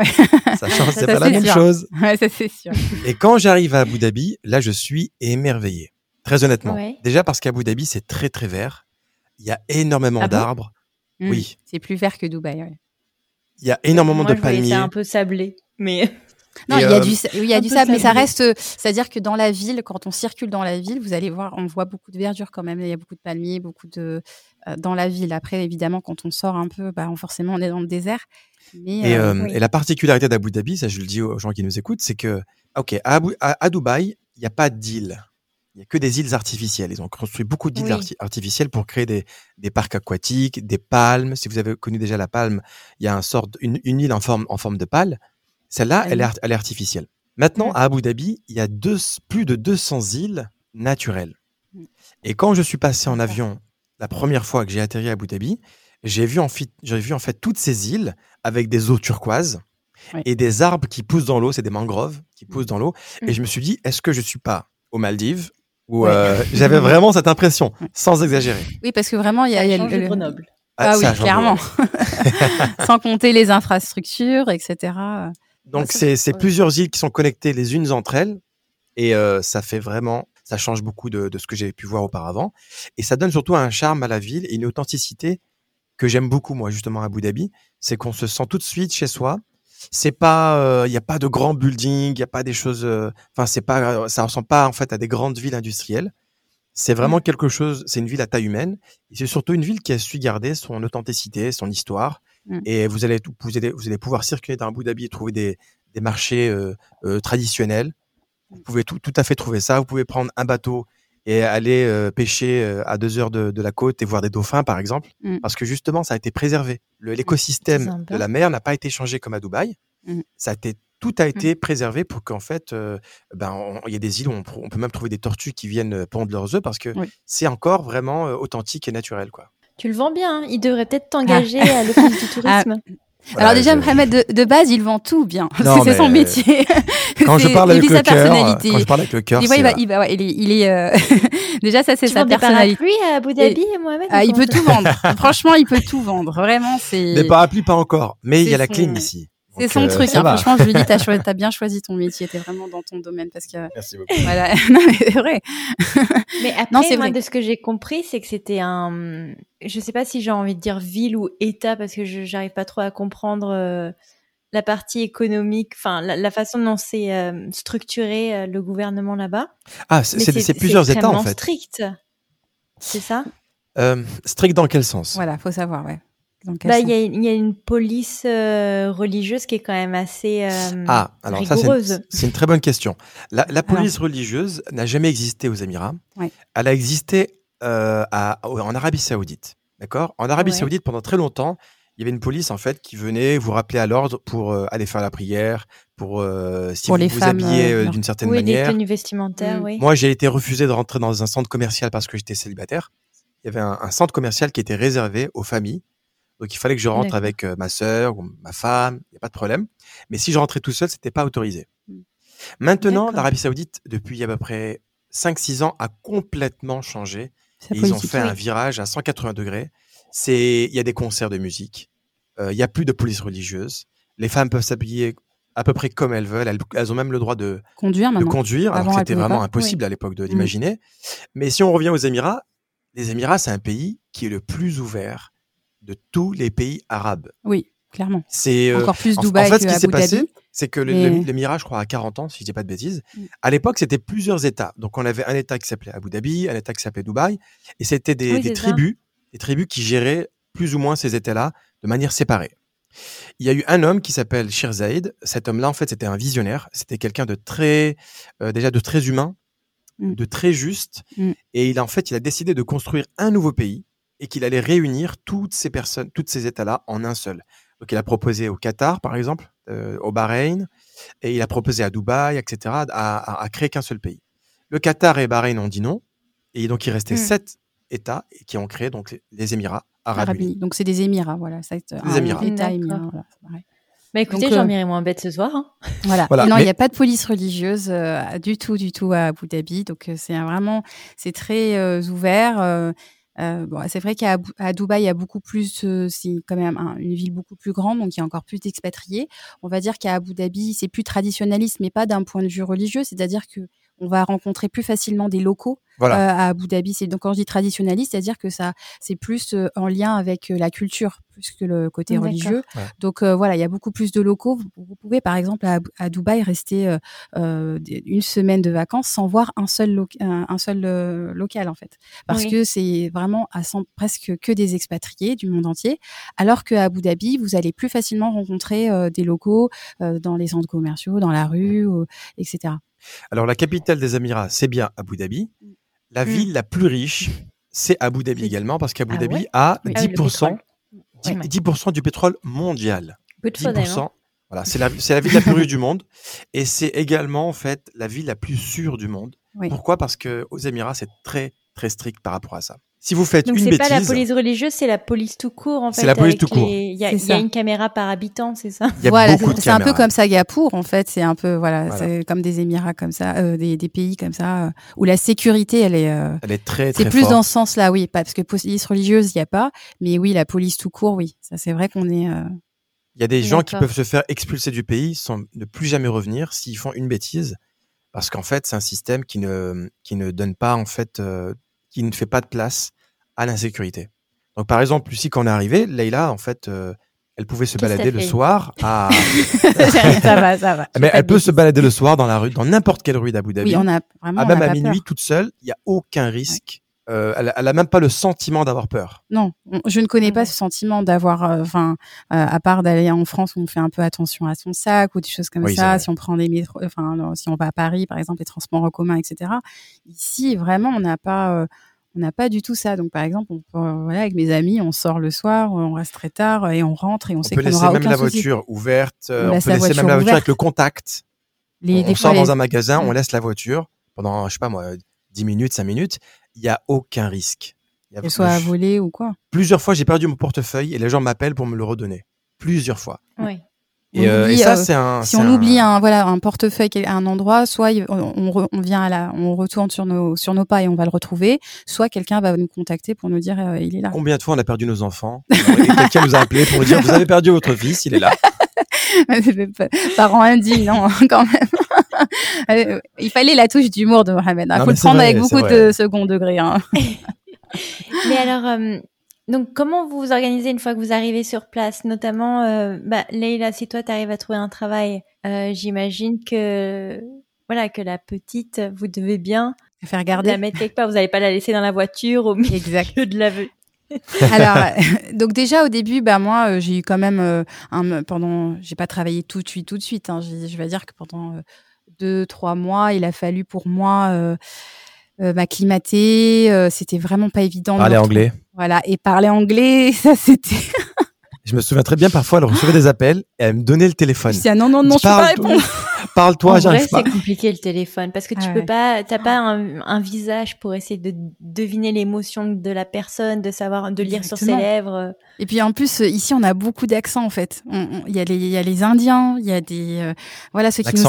ça change, c'est pas la même chose. Ouais, ça c'est sûr. Et quand j'arrive à Abu Dhabi, là je suis émerveillé, très honnêtement. Ouais. Déjà parce qu'Abu Dhabi c'est très très vert, il y a énormément d'arbres. Oui. C'est plus vert que Dubaï, oui. Il y a énormément de palmiers. C'est un peu sablé, mais... Non, il y a du sable, mais ça reste... C'est-à-dire que dans la ville, quand on circule dans la ville, vous allez voir, on voit beaucoup de verdure quand même. Il y a beaucoup de palmiers, beaucoup de... dans la ville. Après, évidemment, quand on sort un peu, forcément, on est dans le désert. Mais, et la particularité d'Abu Dhabi, ça je le dis aux gens qui nous écoutent, c'est que, à Dubaï, il n'y a pas d'îles. Il n'y a que des îles artificielles. Ils ont construit beaucoup d'îles artificielles pour créer des parcs aquatiques, des palmes. Si vous avez connu déjà la palme, il y a une île en forme de pale. Celle-là, elle est artificielle. Maintenant, à Abu Dhabi, il y a plus de 200 îles naturelles. Et quand je suis passé en avion, la première fois que j'ai atterri à Abu Dhabi, j'ai vu en fait toutes ces îles avec des eaux turquoises et des arbres qui poussent dans l'eau. C'est des mangroves qui poussent dans l'eau. Et je me suis dit, est-ce que je ne suis pas aux Maldives ? Où j'avais vraiment cette impression, sans exagérer. Oui, parce que vraiment, il y a le Grenoble. Ah oui, clairement. Sans compter les infrastructures, etc. Donc, c'est plusieurs îles qui sont connectées les unes entre elles. Et ça fait vraiment... Ça change beaucoup de ce que j'avais pu voir auparavant. Et ça donne surtout un charme à la ville et une authenticité que j'aime beaucoup, moi, justement, à Abu Dhabi. C'est qu'on se sent tout de suite chez soi. C'est pas, il n'y a pas de grands buildings, il n'y a pas des choses, enfin, c'est pas, ça ressemble pas, en fait, à des grandes villes industrielles. C'est vraiment quelque chose, c'est une ville à taille humaine. Et c'est surtout une ville qui a su garder son authenticité, son histoire. Et vous allez pouvoir circuler dans Abu Dhabi et trouver des marchés traditionnels. Vous pouvez tout à fait trouver ça. Vous pouvez prendre un bateau et aller pêcher à 2 heures de la côte et voir des dauphins, par exemple, parce que justement, ça a été préservé. L'écosystème de la mer n'a pas été changé comme à Dubaï. Tout a été préservé pour qu'en fait, y a des îles où on peut même trouver des tortues qui viennent pondre leurs œufs parce que c'est encore vraiment authentique et naturel, quoi. Tu le vends bien, hein. Il devrait peut-être t'engager à l'office du tourisme. Voilà, alors déjà, Mohamed, de base, il vend tout bien. Non, c'est son métier. Quand je parle avec le cœur, déjà, ça, c'est sa personnalité. Tu vends des parapluies à Abu Dhabi, Mohamed? Il peut tout vendre. Franchement, il peut tout vendre. Vraiment, c'est... Des parapluies, pas encore. Mais il y a la clim ici. C'est son truc. Franchement, je lui dis, t'as bien choisi ton métier. T'es vraiment dans ton domaine parce que. Merci beaucoup. Voilà. Non, mais c'est vrai. Mais après, moi, de ce que j'ai compris, c'est que c'était un. Je sais pas si j'ai envie de dire ville ou état parce que j'arrive pas trop à comprendre la partie économique. Enfin, la façon dont c'est structuré le gouvernement là-bas. Ah, c'est plusieurs états en fait. C'est strict. C'est ça. Strict dans quel sens? Voilà, faut savoir, ouais. Il y a une police religieuse qui est quand même assez rigoureuse. Ça, c'est une très bonne question. La police religieuse n'a jamais existé aux Émirats. Ouais. Elle a existé en Arabie Saoudite. D'accord ? En Arabie Saoudite, pendant très longtemps, il y avait une police en fait qui venait vous rappeler à l'ordre pour aller faire la prière, pour si pour vous vous habillez d'une certaine manière. Des tenues vestimentaires, oui. Moi, j'ai été refusé de rentrer dans un centre commercial parce que j'étais célibataire. Il y avait un centre commercial qui était réservé aux familles. Donc, il fallait que je rentre avec ma sœur ou ma femme, il n'y a pas de problème. Mais si je rentrais tout seul, ce n'était pas autorisé. Maintenant, l'Arabie Saoudite, depuis il y a à peu près 5-6 ans, a complètement changé. Ils ont fait un virage à 180 degrés. Il y a des concerts de musique. Il n'y a plus de police religieuse. Les femmes peuvent s'habiller à peu près comme elles veulent. Elles ont même le droit de conduire, alors que c'était vraiment impossible à l'époque d'imaginer. Mais si on revient aux Émirats, les Émirats, c'est un pays qui est le plus ouvert de tous les pays arabes. Oui, clairement. C'est encore plus Dubaï. En fait, ce qui s'est passé, c'est que le Émirat, je crois, à 40 ans, si je dis pas de bêtises. À l'époque, c'était plusieurs États. Donc, on avait un État qui s'appelait Abu Dhabi, un État qui s'appelait Dubaï, et c'était des tribus qui géraient plus ou moins ces États-là de manière séparée. Il y a eu un homme qui s'appelle Sheikh Zayed. Cet homme-là, en fait, c'était un visionnaire. C'était quelqu'un de très, déjà de très humain, de très juste, et il a décidé de construire un nouveau pays. Et qu'il allait réunir toutes ces personnes, tous ces États-là en un seul. Donc, il a proposé au Qatar, par exemple, au Bahreïn, et il a proposé à Dubaï, etc., à créer qu'un seul pays. Le Qatar et Bahreïn ont dit non, et donc il restait 7 États qui ont créé donc les Émirats arabes unis. Donc, c'est des Émirats, voilà. Émirats. Voilà, c'est pareil. Bah écoutez, j'en irai moins bête ce soir. Hein. Voilà. Non, il n'y a pas de police religieuse du tout à Abu Dhabi. Donc, c'est très ouvert. C'est vrai qu'à Dubaï, il y a beaucoup plus, c'est quand même une ville beaucoup plus grande, donc il y a encore plus d'expatriés. On va dire qu'à Abu Dhabi, c'est plus traditionnaliste, mais pas d'un point de vue religieux, c'est-à-dire que on va rencontrer plus facilement des locaux à Abu Dhabi. Donc, quand je dis traditionnaliste, c'est-à-dire que ça, c'est plus en lien avec la culture, plus que le côté religieux. Ouais. Donc, il y a beaucoup plus de locaux. Vous pouvez, par exemple, à Dubaï, rester une semaine de vacances sans voir un seul local, en fait. Parce que c'est vraiment presque que des expatriés du monde entier. Alors qu'à Abu Dhabi, vous allez plus facilement rencontrer des locaux dans les centres commerciaux, dans la rue, etc. Alors, la capitale des Émirats, c'est bien Abu Dhabi. La ville la plus riche, c'est Abu Dhabi également, parce qu'Abu Dhabi a 10% du pétrole mondial. 10%, voilà, c'est la ville la plus riche du monde. Et c'est également, en fait, la ville la plus sûre du monde. Oui. Pourquoi ? Parce qu'aux Émirats, c'est très, très strict par rapport à ça. Si vous faites une bêtise... Donc, c'est pas la police religieuse, c'est la police tout court, en fait. C'est la police tout court. Il y a une caméra par habitant, c'est ça ? Beaucoup de caméras. C'est un peu comme Singapour, en fait. C'est un peu, c'est comme des Émirats comme ça, des pays comme ça, où la sécurité, elle est très, très forte. C'est plus dans ce sens-là, oui. Parce que police religieuse, il n'y a pas. Mais oui, la police tout court, oui. Ça, c'est vrai qu'on est... Il y a des gens qui peuvent se faire expulser du pays sans ne plus jamais revenir s'ils font une bêtise. parce qu'en fait, c'est un système qui ne donne pas, en fait, qui ne fait pas de place à l'insécurité. Donc, par exemple, Lucie, quand on est arrivé, Laila, en fait, elle pouvait se balader le soir à... ça va. Mais elle peut se balader le soir dans la rue, dans n'importe quelle rue d'Abu Dhabi. Oui, on a vraiment, même à minuit, toute seule, il n'y a aucun risque. Ouais. Elle n'a même pas le sentiment d'avoir peur. Non, je ne connais pas ce sentiment d'avoir... à part d'aller en France, où on fait un peu attention à son sac ou des choses comme ça. Si on prend des métros... si on va à Paris, par exemple, les transports en commun, etc. Ici, vraiment, on n'a pas... on n'a pas du tout ça. Donc, par exemple, avec mes amis, on sort le soir, on reste très tard et on rentre et on sait qu'on n'aura aucun souci. On peut laisser même la voiture ouverte. On peut laisser même la voiture avec le contact. On sort dans un magasin, on laisse la voiture pendant, 10 minutes, 5 minutes. Il n'y a aucun risque. Qu'elle soit à voler ou quoi. Plusieurs fois, j'ai perdu mon portefeuille et les gens m'appellent pour me le redonner. Plusieurs fois. Oui. Et ça, c'est un. Si on oublie un portefeuille à un endroit, soit on retourne sur nos pas et on va le retrouver, soit quelqu'un va nous contacter pour nous dire il est là. Combien de fois on a perdu nos enfants? Quelqu'un nous a appelé pour nous dire vous avez perdu votre fils, il est là. Parents indignes, non, quand même. Il fallait la touche d'humour de Mohamed. Il faut le prendre avec beaucoup de second degré. Mais alors. Donc, comment vous vous organisez une fois que vous arrivez sur place, notamment, Laila, si toi, tu arrives à trouver un travail, j'imagine que la petite, vous devez bien faire garder. La mettre quelque part, vous n'allez pas la laisser dans la voiture au milieu de la vue. Alors, donc déjà au début, moi, j'ai eu quand même, j'ai pas travaillé tout de suite. Hein, je vais dire que pendant 2-3 mois, il a fallu pour moi m'acclimater. C'était vraiment pas évident. Parler anglais. Voilà, et parler anglais, ça c'était... Je me souviens très bien, parfois, elle recevait des appels et elle me donnait le téléphone. Je disais, non, je ne peux pas répondre. Parle-toi, j'arrive pas. En vrai, c'est compliqué le téléphone, parce que tu peux pas... Tu n'as pas un visage pour essayer de deviner l'émotion de la personne, de savoir, de lire sur ses lèvres. Et puis en plus, ici, on a beaucoup d'accents, en fait. Il y a les Indiens, il y a des... ceux qui nous...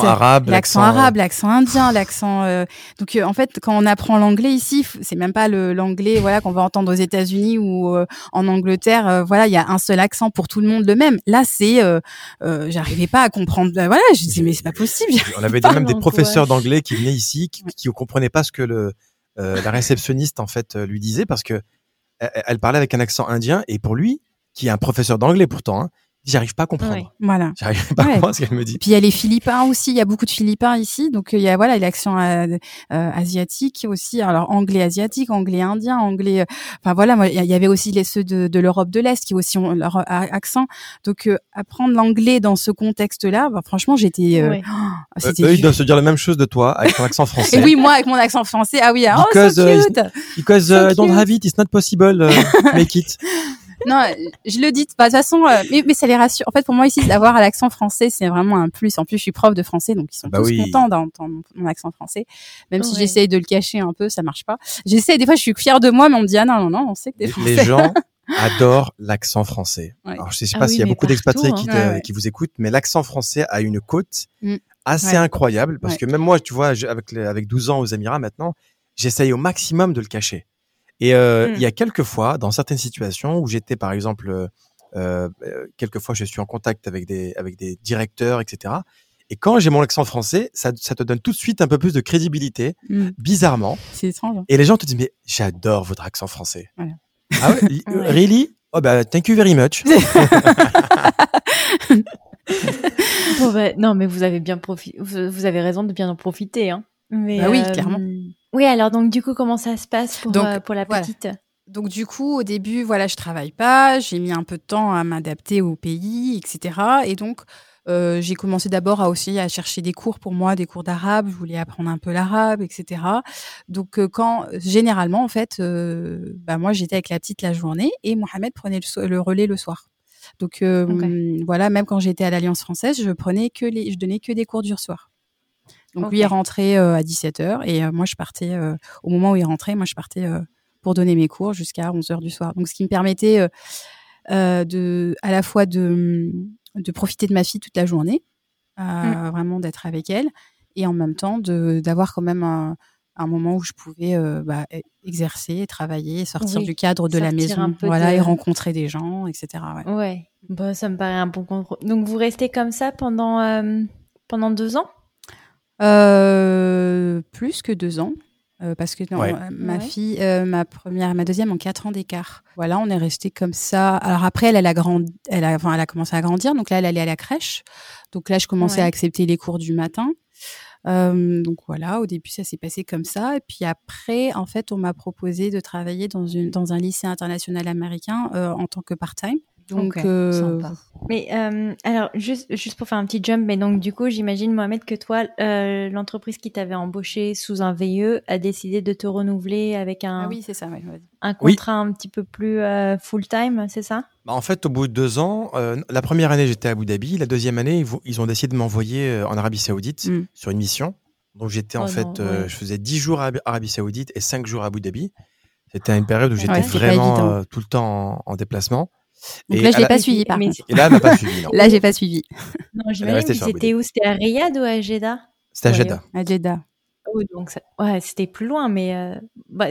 L'accent arabe, l'accent indien, l'accent... Donc, en fait, quand on apprend l'anglais ici, c'est même pas l'anglais qu'on va entendre aux États-Unis ou en Angleterre. Il y a un seul accent pour tout le monde, le même. Là, c'est... j'arrivais pas à comprendre. Je disais, mais c'est pas possible. On avait même des professeurs d'anglais qui venaient ici, qui ne comprenaient pas ce que la réceptionniste en fait lui disait, parce que elle parlait avec un accent indien, et pour lui, qui est un professeur d'anglais pourtant, j'arrive pas à comprendre. Oui. Voilà. J'arrive pas à comprendre ce qu'elle me dit. Et puis il y a les Philippins aussi, il y a beaucoup de Philippins ici, donc il y a l'accent asiatique aussi. Alors anglais asiatique, anglais indien, anglais. Il y avait aussi ceux de l'Europe de l'Est qui aussi ont leur accent. Donc apprendre l'anglais dans ce contexte-là, franchement, j'étais. Eux, ils doivent se dire la même chose de toi avec ton accent français. Et oui, moi avec mon accent français. Ah oui, because I don't have it, it's not possible. Make it. Non, je le dis de toute façon, mais ça les rassure. En fait, pour moi ici, d'avoir l'accent français, c'est vraiment un plus. En plus, je suis prof de français, donc ils sont tous contents d'entendre mon accent français. Même si j'essaye de le cacher un peu, ça marche pas. J'essaie, des fois, je suis fière de moi, mais on me dit non, on sait que t'es français. Les gens adorent l'accent français. Ouais. Alors, je sais pas s'il y a beaucoup d'expatriés qui vous écoutent, mais l'accent français a une cote assez incroyable, parce que même moi, tu vois, avec 12 ans aux Émirats maintenant, j'essaye au maximum de le cacher. Et il y a quelques fois, dans certaines situations où j'étais, par exemple, quelques fois, je suis en contact avec des directeurs, etc. Et quand j'ai mon accent français, ça te donne tout de suite un peu plus de crédibilité, bizarrement. C'est étrange. Hein. Et les gens te disent, mais j'adore votre accent français. Voilà. Ah ouais, really? Oh thank you very much. Non, mais vous avez bien vous avez raison de bien en profiter, hein. Mais oui, clairement. Oui, alors donc du coup, comment ça se passe pour la petite ? Donc du coup, au début, je travaille pas, j'ai mis un peu de temps à m'adapter au pays, etc. Et donc, j'ai commencé d'abord à chercher des cours pour moi, des cours d'arabe, je voulais apprendre un peu l'arabe, etc. Donc généralement, en fait, moi j'étais avec la petite la journée et Mohamed prenait le relais le soir. Donc même quand j'étais à l'Alliance française, je donnais que des cours du soir. Donc, lui est rentré à 17h et moi, je partais, au moment où il rentrait, pour donner mes cours jusqu'à 11h du soir. Donc, ce qui me permettait à la fois de profiter de ma fille toute la journée, vraiment d'être avec elle, et en même temps d'avoir quand même un moment où je pouvais exercer, travailler, sortir du cadre de la maison, et rencontrer des gens, etc. Ouais. Ouais. Bon, ça me paraît un bon contrôle. Donc, vous restez comme ça pendant 2 ans ? Plus que 2 ans. Parce que non, ma deuxième en 4 ans d'écart. Voilà, on est resté comme ça. Alors après, elle a commencé à grandir. Donc là, elle allait à la crèche. Donc là, je commençais à accepter les cours du matin. Donc voilà, au début, ça s'est passé comme ça. Et puis après, en fait, on m'a proposé de travailler dans un lycée international américain en tant que part-time. Donc, sympa. Mais alors, juste pour faire un petit jump, mais donc du coup, j'imagine, Mohamed, que toi, l'entreprise qui t'avait embauché sous un VIE a décidé de te renouveler avec un contrat un petit peu plus full-time, c'est ça ? Bah, en fait, au bout de 2 ans, la première année, j'étais à Abu Dhabi. La deuxième année, ils ont décidé de m'envoyer en Arabie Saoudite sur une mission. Donc, j'étais je faisais 10 jours à Arabie Saoudite et 5 jours à Abu Dhabi. C'était une période où j'étais vraiment tout le temps en déplacement. Donc et là, je ne l'ai pas suivi, par contre. Et là, elle m'a pas suivi. Non. Là, je n'ai pas suivi. Non, j'imagine que c'était où ? C'était à Riyad ou à Jeddah ? C'était à Jeddah. À Jeddah. Oh, donc c'était plus loin, mais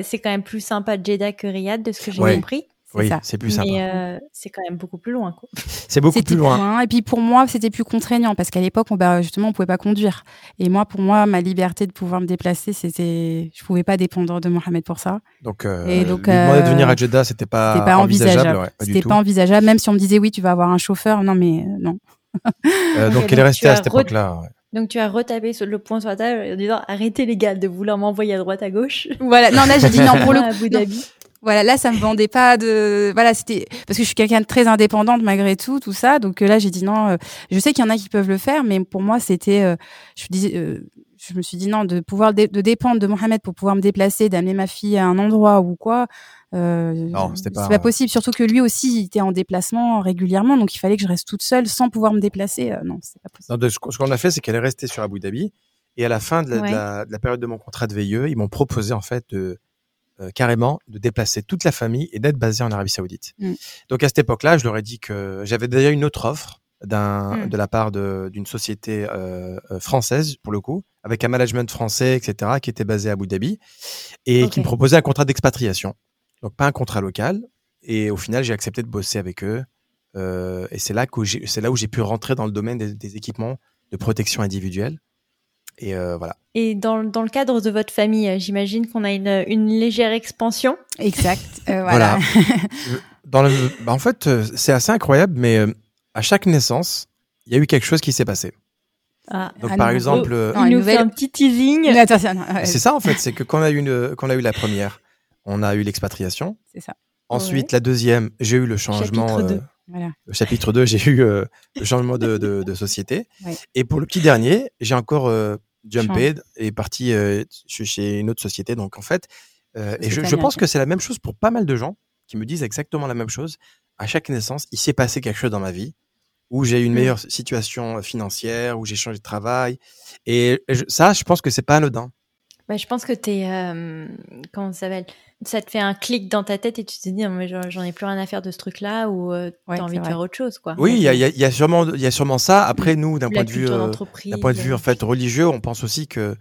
c'est quand même plus sympa Jeddah que Riyad, de ce que j'ai compris. Oui, c'est plus sympa. Mais c'est quand même beaucoup plus loin, quoi. C'était plus loin. Et puis pour moi, c'était plus contraignant parce qu'à l'époque, justement, on ne pouvait pas conduire. Et moi, pour moi, ma liberté de pouvoir me déplacer, c'était, je ne pouvais pas dépendre de Mohamed pour ça. Donc lui demander de venir à Jeddah, ce n'était pas envisageable. Ouais, c'était pas envisageable, même si on me disait, oui, tu vas avoir un chauffeur. Non, mais non. Donc elle est restée à cette époque-là. Ouais. Donc, tu as retapé le point sur la table en disant, arrêtez les gars de vouloir m'envoyer à droite, à gauche. Voilà. Non, là, j'ai dit non pour le coup. Abu Dhabi. Voilà, là, ça me vendait pas de. Voilà, c'était. Parce que je suis quelqu'un de très indépendante malgré tout ça. Donc là, j'ai dit non. Je sais qu'il y en a qui peuvent le faire, mais pour moi, c'était. Je me suis dit non, de pouvoir de dépendre de Mohamed pour pouvoir me déplacer, d'amener ma fille à un endroit ou quoi. Non, c'est pas possible. Surtout que lui aussi, il était en déplacement régulièrement. Donc il fallait que je reste toute seule sans pouvoir me déplacer. Non, c'est pas possible. Non, ce qu'on a fait, c'est qu'elle est restée sur Abu Dhabi. Et à la fin de la période de mon contrat de VIE, ils m'ont proposé, en fait, carrément de déplacer toute la famille et d'être basé en Arabie Saoudite. Donc à cette époque-là, je leur ai dit que j'avais déjà une autre offre de la part d'une société française, pour le coup, avec un management français, etc., qui était basé à Abu Dhabi et qui me proposait un contrat d'expatriation, donc pas un contrat local. Et au final, j'ai accepté de bosser avec eux et c'est là où j'ai pu rentrer dans le domaine des équipements de protection individuelle. Et voilà. Et dans le cadre de votre famille, j'imagine qu'on a une légère expansion. Exact. Voilà. En fait, c'est assez incroyable, mais à chaque naissance, il y a eu quelque chose qui s'est passé. Donc, par exemple, il nous fait un petit teasing. C'est ça, en fait, c'est que quand on a eu la première, on a eu l'expatriation. C'est ça. Ensuite, la deuxième, j'ai eu le changement. Chapitre 2. Voilà. Au chapitre 2, j'ai eu le changement de société. Ouais. Et pour le petit dernier, j'ai encore jumpé et parti chez une autre société. Donc, en fait, et je pense que c'est la même chose pour pas mal de gens qui me disent exactement la même chose. À chaque naissance, il s'est passé quelque chose dans ma vie où j'ai eu une meilleure situation financière, où j'ai changé de travail. Et ça, je pense que c'est pas anodin. Bah, je pense que comment ça s'appelle ? Ça te fait un clic dans ta tête et tu te dis, non, mais j'en ai plus rien à faire de ce truc-là, ou t'as envie de faire autre chose, quoi. Oui, il y a sûrement ça. Après, nous, d'un point de vue en fait religieux, on pense aussi que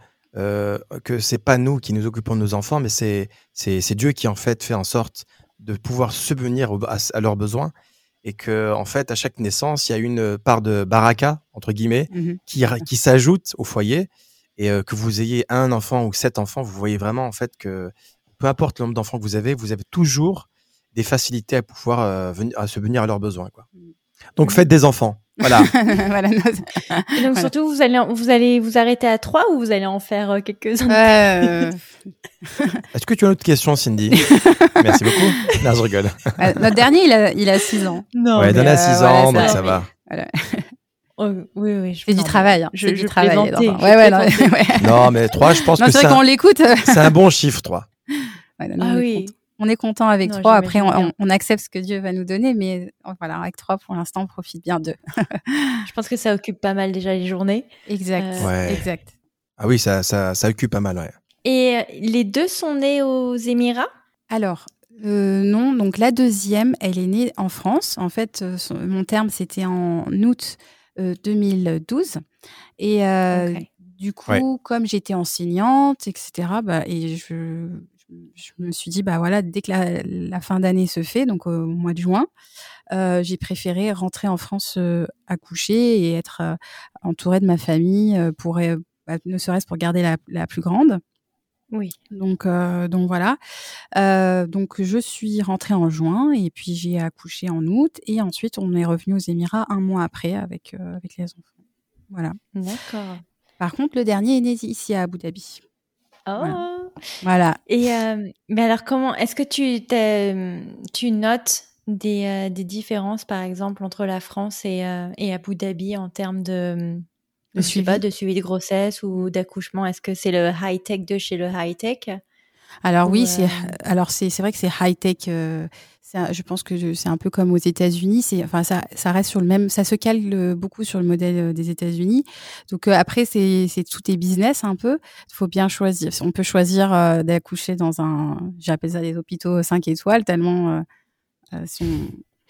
c'est pas nous qui nous occupons de nos enfants, mais c'est Dieu qui en fait en sorte de pouvoir subvenir à leurs besoins. Et que, en fait, à chaque naissance, il y a une part de baraka, entre guillemets, qui s'ajoute au foyer. Et que vous ayez un enfant ou 7 enfants, vous voyez vraiment, en fait, que peu importe le nombre d'enfants que vous avez toujours des facilités à pouvoir à subvenir à leurs besoins, quoi. Donc, faites des enfants. Voilà. Et donc, surtout, vous allez vous arrêter à 3 ou vous allez en faire quelques-uns Est-ce que tu as une autre question, Cindy ? Merci beaucoup. Non, je rigole. Notre dernier, il a 6 ans. Non, ouais, dernier a 6 ans, donc ça va. Voilà. Oui, c'est du travail. C'est du travail. Non, mais 3, je pense que c'est vrai qu'on l'écoute. C'est un bon chiffre, 3. Ouais, non, oui. On est content avec 3. Après, on accepte ce que Dieu va nous donner, mais voilà, avec 3, pour l'instant, on profite bien d'eux. Je pense que ça occupe pas mal déjà les journées. Exact. Exact. Ah oui, ça occupe pas mal. Ouais. Et les 2 sont nés aux Émirats ? Alors. Non, donc la deuxième, elle est née en France. En fait, mon terme, c'était en août 2012. Et du coup, comme j'étais enseignante, etc., et je me suis dit, dès que la fin d'année se fait, donc au mois de juin, j'ai préféré rentrer en France accoucher et être entourée de ma famille pour ne serait-ce pour garder la plus grande. Oui. Donc voilà. Donc je suis rentrée en juin et puis j'ai accouché en août et ensuite on est revenu aux Émirats un mois après avec les enfants. Voilà. D'accord. Par contre, le dernier est né ici à Abu Dhabi. Oh. Voilà. Et mais alors comment est-ce que tu notes des différences par exemple entre la France et Abu Dhabi en termes de suivi de grossesse ou d'accouchement? Est-ce que c'est le high-tech de chez le high-tech? Alors ou oui, c'est vrai que c'est high-tech. Je pense que c'est un peu comme aux États-Unis. Ça reste sur le même, ça se calque beaucoup sur le modèle des États-Unis. Donc après, c'est tout est business un peu. Il faut bien choisir. On peut choisir d'accoucher dans j'appelle ça des hôpitaux 5 étoiles tellement.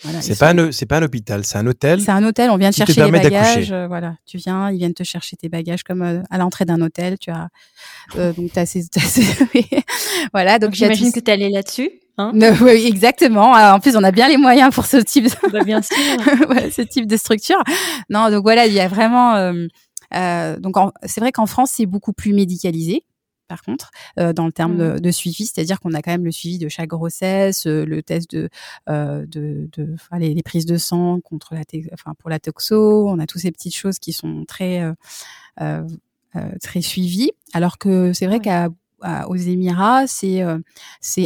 Voilà, c'est pas un hôpital, c'est un hôtel. C'est un hôtel, on vient te chercher les bagages. Voilà, ils viennent te chercher tes bagages comme à l'entrée d'un hôtel. Tu as donc voilà. Donc j'imagine que t'es allée là-dessus. Hein oui, exactement. En plus, on a bien les moyens pour ce type. Bah, bien sûr. Ouais, ce type de structure. Non, donc voilà, il y a vraiment. C'est vrai qu'en France, c'est beaucoup plus médicalisé. Par contre, dans le terme de suivi, c'est-à-dire qu'on a quand même le suivi de chaque grossesse, le test les prises de sang contre pour la toxo, on a toutes ces petites choses qui sont très très suivies. Alors que c'est vrai qu'aux Émirats,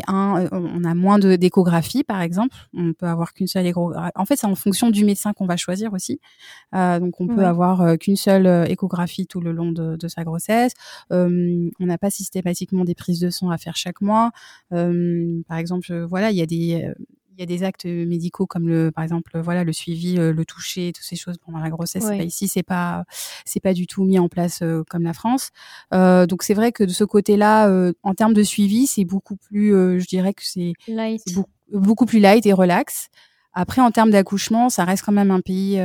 on a moins d'échographies, par exemple. On peut avoir qu'une seule échographie. En fait, c'est en fonction du médecin qu'on va choisir aussi. Donc, on peut avoir qu'une seule échographie tout le long de sa grossesse. On n'a pas systématiquement des prises de sang à faire chaque mois. Par exemple, il y a des actes médicaux comme le suivi, le toucher, toutes ces choses pendant la grossesse. Ouais. Ici, c'est pas du tout mis en place comme la France. Donc c'est vrai que de ce côté-là, en termes de suivi, c'est beaucoup plus, je dirais que c'est beaucoup plus light et relax. Après, en termes d'accouchement, ça reste quand même un pays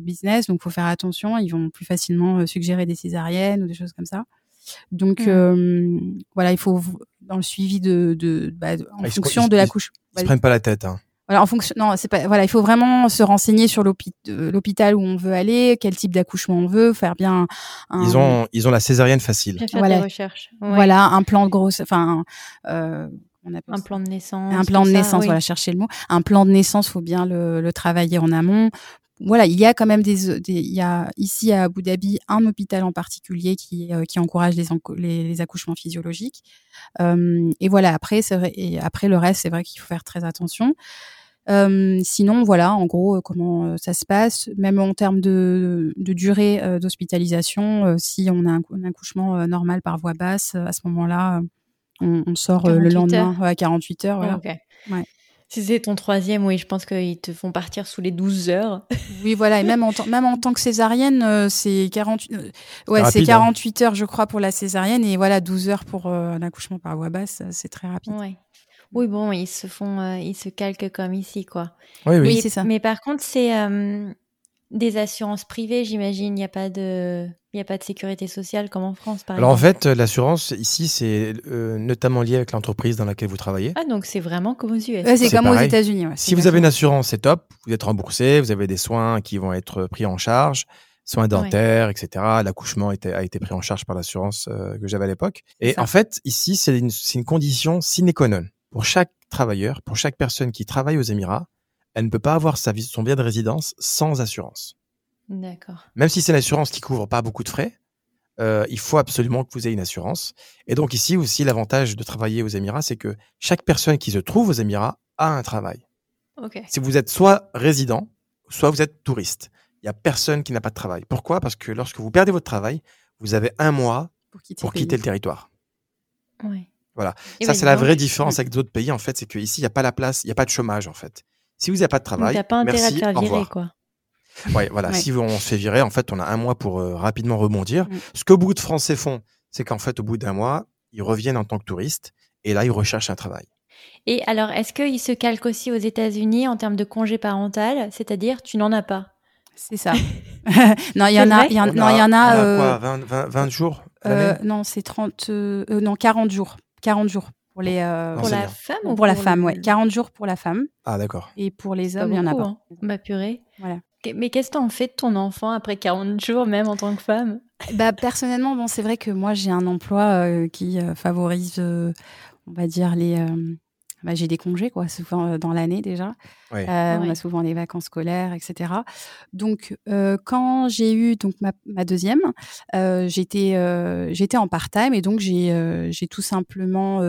business, donc faut faire attention. Ils vont plus facilement suggérer des césariennes ou des choses comme ça. Donc il faut dans le suivi en fonction de l'accouchement. Ils se prennent pas la tête. Hein. Voilà, en fonction. Non, c'est pas. Voilà, il faut vraiment se renseigner sur l'hôpital où on veut aller, quel type d'accouchement on veut, faire bien. Ils ont la césarienne facile. Des recherches. Ouais. Voilà, un plan de grossesse. Enfin. Un plan de naissance. Un plan de naissance. Oui. Voilà, chercher le mot. Un plan de naissance, faut bien le travailler en amont. Voilà, il y a quand même il y a ici à Abu Dhabi un hôpital en particulier qui encourage les accouchements physiologiques. Et voilà, après, après le reste, c'est vrai qu'il faut faire très attention. Sinon, voilà, en gros, comment ça se passe, même en termes de durée d'hospitalisation. Si on a un accouchement normal par voie basse, à ce moment-là, on sort le lendemain à 48 heures. Voilà. Okay. Ouais. Si c'est ton troisième, oui, je pense qu'ils te font partir sous les 12 heures. Oui, voilà. Et même en tant que césarienne, c'est 48 heures, je crois, pour la césarienne. Et voilà, 12 heures pour un accouchement par voie basse, c'est très rapide. Ouais. Oui, bon, ils se calquent comme ici, quoi. Oui, c'est ça. Mais par contre, c'est des assurances privées, j'imagine. Il n'y a pas de sécurité sociale comme en France, par exemple. Alors en fait, l'assurance, ici, c'est notamment lié avec l'entreprise dans laquelle vous travaillez. Ah, donc c'est vraiment comme aux US. Ouais, c'est comme pareil. Aux États-Unis. Ouais, si vous avez une assurance, c'est top. Vous êtes remboursé, vous avez des soins qui vont être pris en charge, soins dentaires, etc. L'accouchement a été pris en charge par l'assurance que j'avais à l'époque. Et en fait, ici, c'est une condition sine qua non. Pour chaque travailleur, pour chaque personne qui travaille aux Émirats, elle ne peut pas avoir son bien de résidence sans assurance. D'accord. Même si c'est l'assurance qui couvre pas beaucoup de frais, il faut absolument que vous ayez une assurance. Et donc ici aussi, l'avantage de travailler aux Émirats, c'est que chaque personne qui se trouve aux Émirats a un travail. Okay. Si vous êtes soit résident, soit vous êtes touriste, il n'y a personne qui n'a pas de travail. Pourquoi ? Parce que lorsque vous perdez votre travail, vous avez un mois pour quitter le territoire. Ouais. Voilà. Et ça, c'est la vraie différence avec d'autres pays. En fait, c'est qu'ici, il n'y a pas la place, il n'y a pas de chômage. En fait, si vous n'avez pas de travail, donc, pas merci, à te faire virer, au revoir. Quoi. Ouais, voilà. Ouais. Si on se fait virer, en fait, on a un mois pour rapidement rebondir. Mmh. Ce que beaucoup de Français font, c'est qu'en fait, au bout d'un mois, ils reviennent en tant que touristes et là, ils recherchent un travail. Et alors, est-ce qu'ils se calquent aussi aux États-Unis en termes de congé parental, c'est-à-dire tu n'en as pas? C'est ça. Non, il y en a. Il y en a. 20 jours. Non, c'est 40 jours. 40 jours. Pour la femme ou pour la femme, ouais. 40 jours pour la femme. Ah, d'accord. Et pour les hommes, il n'y en a pas. Hein. Bah, purée. Voilà. Mais qu'est-ce que t'en fais de ton enfant après 40 jours, même en tant que femme ? Bah, personnellement, bon, c'est vrai que moi, j'ai un emploi qui favorise, on va dire, les... Bah, j'ai des congés, quoi, souvent dans l'année déjà. Oui. On a souvent les vacances scolaires, etc. Donc, quand j'ai eu donc, ma deuxième, j'étais en part-time et donc j'ai tout simplement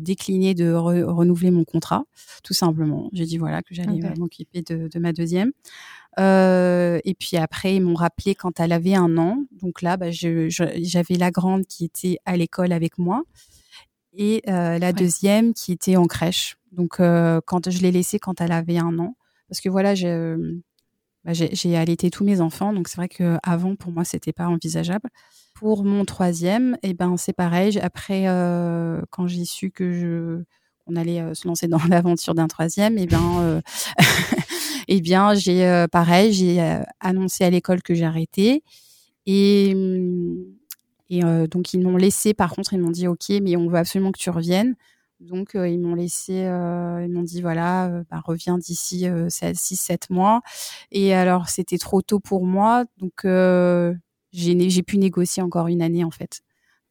décliné de renouveler mon contrat, tout simplement. J'ai dit voilà, que j'allais m'occuper de ma deuxième. Et puis après, ils m'ont rappelé quand elle avait 1 an. Donc là, bah, j'avais la grande qui était à l'école avec moi. Et la deuxième qui était en crèche. Donc, quand je l'ai laissée quand elle avait 1 an. Parce que voilà, j'ai allaité tous mes enfants. Donc, c'est vrai qu'avant, pour moi, ce n'était pas envisageable. Pour mon troisième, eh ben, c'est pareil. Après, quand j'ai su qu'on allait se lancer dans l'aventure d'un troisième, eh bien, j'ai annoncé à l'école que j'arrêtais. Et donc, ils m'ont laissé, par contre, ils m'ont dit « Ok, mais on veut absolument que tu reviennes. » Donc, ils m'ont laissé, ils m'ont dit « Voilà, reviens d'ici 6-7 mois. » Et alors, c'était trop tôt pour moi. Donc, j'ai pu négocier encore 1 année, en fait.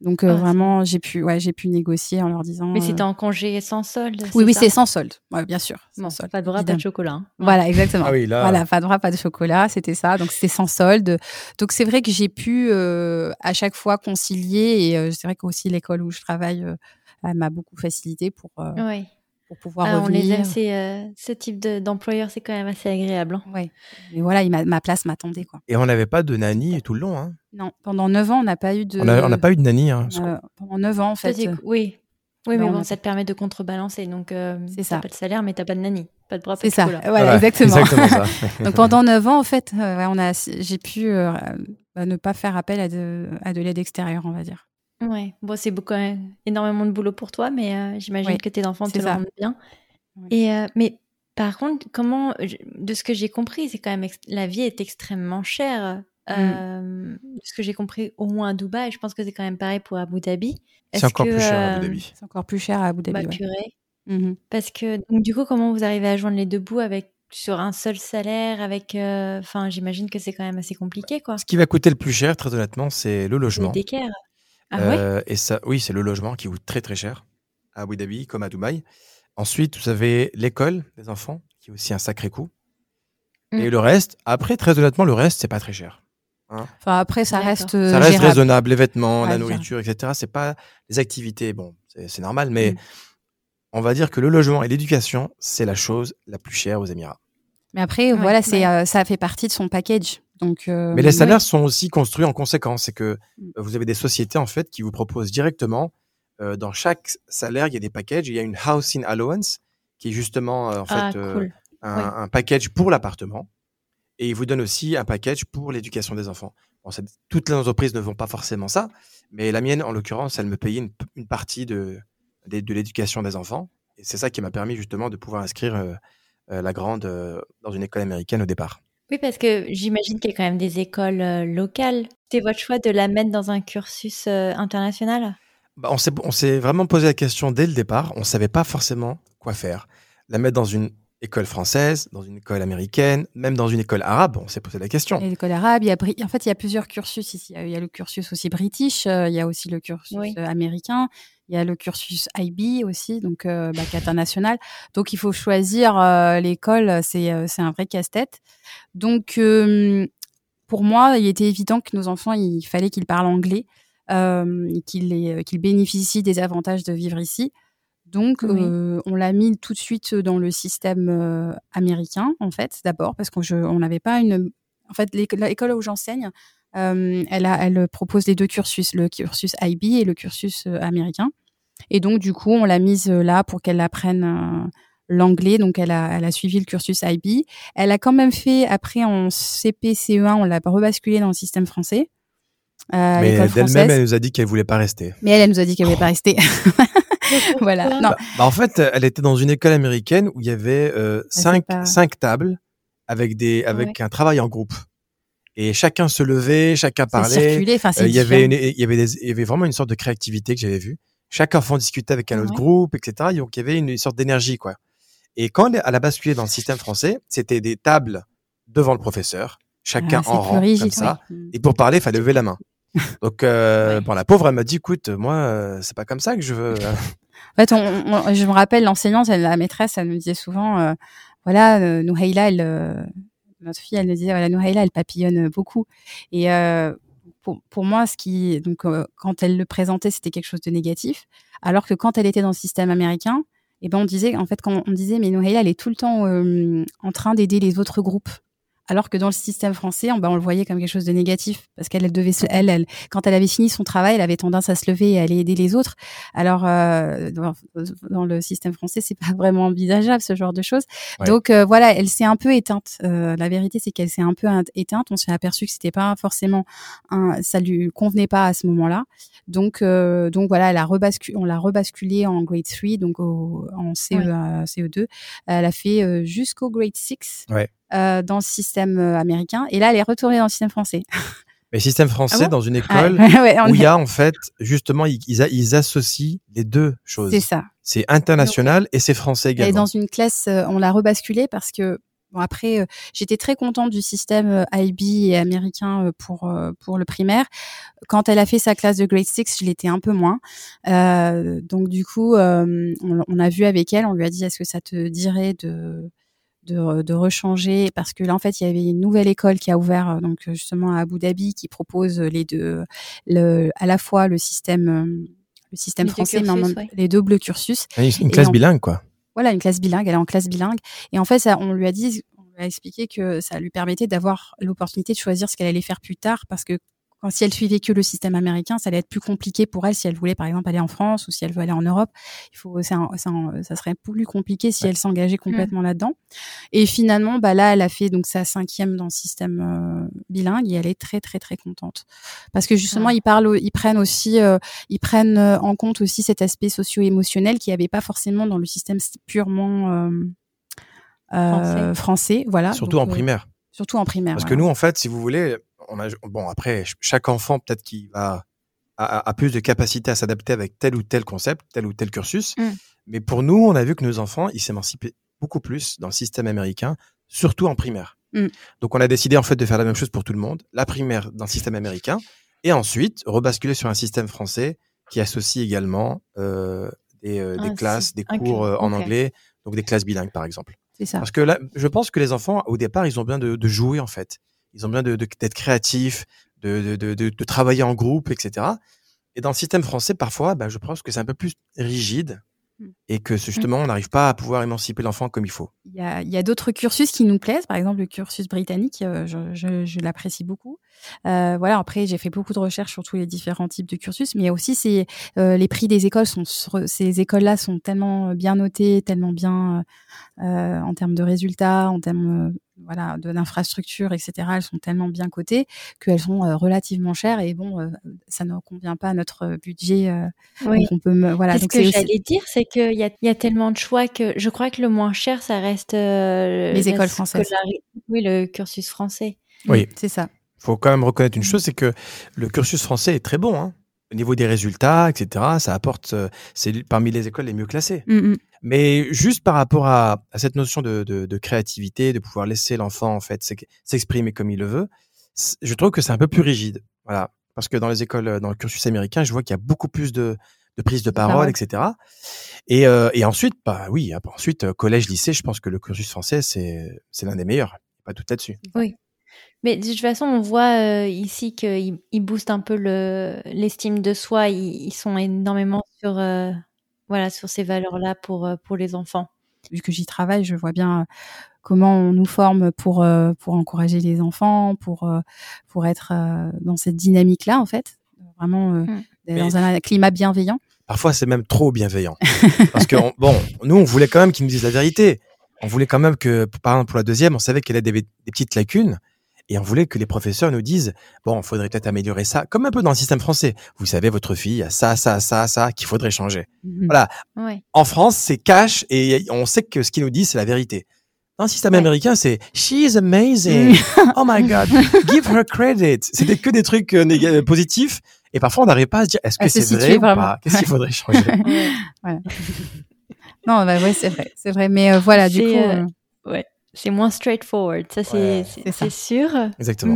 Donc, vraiment, j'ai pu négocier en leur disant... Mais c'était en congé sans solde. Oui, c'est sans solde, ouais, bien sûr. Bon, solde, pas de bras, évidemment. Pas de chocolat. Hein. Voilà, exactement. Ah oui, là... Voilà, pas de bras, pas de chocolat, c'était ça. Donc, c'était sans solde. Donc, c'est vrai que j'ai pu à chaque fois concilier. Et c'est vrai qu'aussi l'école où je travaille m'a beaucoup facilité pour pouvoir revenir. On les aime, ce type d'employeur, c'est quand même assez agréable. Hein. Oui, mais voilà, ma place m'attendait, quoi. Et on n'avait pas de nanny tout le long, hein. Non, pendant 9 ans, on n'a pas eu de... On n'a pas eu de nanny, hein. Pendant 9 ans, en fait. Oui, mais bon, ça te permet de contrebalancer. Donc, c'est ça. T'as pas de salaire, mais t'as pas de nanny. Pas de bras, pas de chocolat. C'est ça, voilà, exactement ça. Donc, pendant 9 ans, en fait, j'ai pu ne pas faire appel à de l'aide extérieure, on va dire. Ouais, bon, c'est quand même énormément de boulot pour toi, mais j'imagine que tes enfants te le rendent bien. Ouais. Et mais par contre, de ce que j'ai compris, c'est quand même la vie est extrêmement chère. De ce que j'ai compris, au moins à Dubaï, je pense que c'est quand même pareil pour Abu Dhabi. C'est encore plus cher à Abu Dhabi. Bah, purée. Mm-hmm. Parce que donc du coup, comment vous arrivez à joindre les deux bouts sur un seul salaire, enfin, j'imagine que c'est quand même assez compliqué, quoi. Ce qui va coûter le plus cher, très honnêtement, c'est le logement. Le décaire. Et ça, oui, c'est le logement qui coûte très très cher à Abu Dhabi comme à Dubaï. Ensuite, vous avez l'école des enfants, qui est aussi un sacré coût. Mm. Et le reste, après, très honnêtement, le reste, c'est pas très cher. Hein. Enfin, après, ça reste raisonnable. Les vêtements, la nourriture, etc. C'est pas les activités. Bon, c'est normal, mais on va dire que le logement et l'éducation, c'est la chose la plus chère aux Émirats. Mais après, voilà, ça fait partie de son package. Donc, mais les salaires sont aussi construits en conséquence. C'est que vous avez des sociétés en fait qui vous proposent directement dans chaque salaire, il y a des packages. Il y a une housing allowance qui est justement un package pour l'appartement, et ils vous donnent aussi un package pour l'éducation des enfants. Bon, toutes les entreprises ne font pas forcément ça, mais la mienne en l'occurrence, elle me payait une partie de l'éducation des enfants, et c'est ça qui m'a permis justement de pouvoir inscrire la grande dans une école américaine au départ. Oui, parce que j'imagine qu'il y a quand même des écoles locales. C'était votre choix de la mettre dans un cursus international ? Bah, on s'est vraiment posé la question dès le départ. On ne savait pas forcément quoi faire. La mettre dans une école française, dans une école américaine, même dans une école arabe, on s'est posé la question. Il y a l'école arabe, en fait, il y a plusieurs cursus ici. Il y a le cursus aussi british, il y a aussi le cursus américain. Il y a le cursus IB aussi, donc bac international. Donc, il faut choisir l'école, c'est un vrai casse-tête. Donc, pour moi, il était évident que nos enfants, il fallait qu'ils parlent anglais, qu'ils bénéficient des avantages de vivre ici. Donc, on l'a mis tout de suite dans le système américain, en fait, d'abord, parce qu'on n'avait pas une... En fait, l'école où j'enseigne... elle propose les deux cursus, le cursus IB et le cursus américain. Et donc, du coup, on l'a mise là pour qu'elle apprenne l'anglais. Donc, elle a suivi le cursus IB. Elle a quand même fait, après, en CP, CE1, on l'a rebasculée dans le système français. Mais d'elle-même, elle nous a dit qu'elle ne voulait pas rester. Mais elle nous a dit qu'elle ne voulait pas rester. Voilà. Non. Bah, en fait, elle était dans une école américaine où il y avait 5 tables avec un travail en groupe. Et chacun se levait, chacun parlait. Il y avait vraiment une sorte de créativité que j'avais vue. Chaque enfant discutait avec un autre groupe, etc. Donc, il y avait une sorte d'énergie, quoi. Et quand elle a basculé dans le système français, c'était des tables devant le professeur, chacun en rang, comme ça. Oui. Et pour parler, il fallait lever la main. Donc, ouais. Bon, la pauvre, elle m'a dit, écoute, moi, c'est pas comme ça que je veux. En fait, je me rappelle, l'enseignante, la maîtresse, elle nous disait souvent, voilà, Nohaïla, notre fille, elle nous disait, voilà, Nohaïla, elle papillonne beaucoup. Et pour moi, quand elle le présentait, c'était quelque chose de négatif. Alors que quand elle était dans le système américain, eh ben, on disait, mais Nohaïla, elle est tout le temps en train d'aider les autres groupes. Alors que dans le système français, on le voyait comme quelque chose de négatif, parce qu'elle devait, quand elle avait fini son travail, elle avait tendance à se lever et à aller aider les autres. Alors dans le système français, c'est pas vraiment envisageable ce genre de choses. Ouais. Donc voilà, elle s'est un peu éteinte. La vérité, c'est qu'elle s'est un peu éteinte. On s'est aperçu que c'était pas forcément, ça lui convenait pas à ce moment-là. Donc voilà, on l'a rebasculée en grade 3, donc en CE1, ouais. CE2. Elle a fait jusqu'au grade 6. Ouais. Dans le système américain, et là elle est retournée dans le système français. Mais système français, dans une école où il y a en fait justement ils associent les deux choses. C'est ça. C'est international et c'est français également. Et dans une classe, on l'a rebasculée parce que après j'étais très contente du système IB et américain pour le primaire. Quand elle a fait sa classe de grade 6, je l'étais un peu moins. Donc du coup, on a vu avec elle, on lui a dit est-ce que ça te dirait de rechanger, parce que là en fait il y avait une nouvelle école qui a ouvert donc justement à Abu Dhabi, qui propose les deux, à la fois le système français, mais les deux bleus cursus. Une classe bilingue quoi. Voilà, une classe bilingue, elle est en classe bilingue, et en fait ça, on lui a expliqué que ça lui permettait d'avoir l'opportunité de choisir ce qu'elle allait faire plus tard, parce que si elle suivait que le système américain, ça allait être plus compliqué pour elle si elle voulait, par exemple, aller en France ou si elle veut aller en Europe. Ça serait plus compliqué si elle s'engageait complètement là-dedans. Et finalement, là, elle a fait donc sa 5e dans le système bilingue, et elle est très, très, très contente. Parce que justement, ils prennent en compte aussi cet aspect socio-émotionnel qu'il n'y avait pas forcément dans le système purement français. Voilà. Surtout en primaire. Surtout en primaire. Parce que nous, en fait, si vous voulez... après, chaque enfant, peut-être qu'il a plus de capacité à s'adapter avec tel ou tel concept, tel ou tel cursus. Mais pour nous, on a vu que nos enfants, ils s'émancipaient beaucoup plus dans le système américain, surtout en primaire. Donc, on a décidé, en fait, de faire la même chose pour tout le monde. La primaire dans le système américain. Et ensuite, rebasculer sur un système français qui associe également des classes, des cours en anglais, donc des classes bilingues, par exemple. C'est ça. Parce que là, je pense que les enfants, au départ, ils ont besoin de jouer, en fait. Ils ont besoin d'être créatifs, de travailler en groupe, etc. Et dans le système français, parfois, je pense que c'est un peu plus rigide et que justement, on n'arrive pas à pouvoir émanciper l'enfant comme il faut. Il y a d'autres cursus qui nous plaisent. Par exemple, le cursus britannique, je l'apprécie beaucoup. Voilà. Après, j'ai fait beaucoup de recherches sur tous les différents types de cursus, mais aussi les prix des écoles ces écoles-là sont tellement bien notées, tellement bien en termes de résultats, en termes de l'infrastructure, etc. Elles sont tellement bien cotées qu'elles sont relativement chères, et ça ne convient pas à notre budget. Oui. Donc on peut j'allais dire, c'est qu'il y a tellement de choix que je crois que le moins cher, ça reste les écoles françaises. Oui, le cursus français. Oui, c'est ça. Il faut quand même reconnaître une chose, c'est que le cursus français est très bon. Au niveau des résultats, etc., ça apporte, c'est parmi les écoles les mieux classées. Mais juste par rapport à cette notion de créativité, de pouvoir laisser l'enfant en fait s'exprimer comme il le veut, je trouve que c'est un peu plus rigide. Voilà, parce que dans les écoles, dans le cursus américain, je vois qu'il y a beaucoup plus de prise de parole, etc. Et ensuite, ensuite collège, lycée, je pense que le cursus français c'est l'un des meilleurs. Pas tout là-dessus. Oui. Mais de toute façon, on voit ici qu'ils boostent un peu l'estime de soi. Ils sont énormément sur ces valeurs-là pour les enfants. Vu que j'y travaille, je vois bien comment on nous forme pour encourager les enfants, pour être dans cette dynamique-là, en fait. Vraiment dans un climat bienveillant. Parfois, c'est même trop bienveillant. Parce que, nous, on voulait quand même qu'ils nous disent la vérité. On voulait quand même que, par exemple, pour la deuxième, on savait qu'elle avait des petites lacunes. Et on voulait que les professeurs nous disent « Bon, il faudrait peut-être améliorer ça », comme un peu dans le système français. Vous savez, votre fille a ça, ça, ça, ça, qu'il faudrait changer. Voilà. Ouais. En France, c'est cash et on sait que ce qu'ils nous disent, c'est la vérité. Dans le système américain, c'est « She's amazing »,« Oh my God, give her credit ». C'était que des trucs positifs. Et parfois, on n'arrive pas à se dire « Est-ce que c'est vrai ou pas ? Qu'est-ce qu'il faudrait changer ?» Non, c'est vrai. Mais voilà, du coup… c'est moins straightforward, ça c'est, ouais, c'est ça. Sûr. Exactement.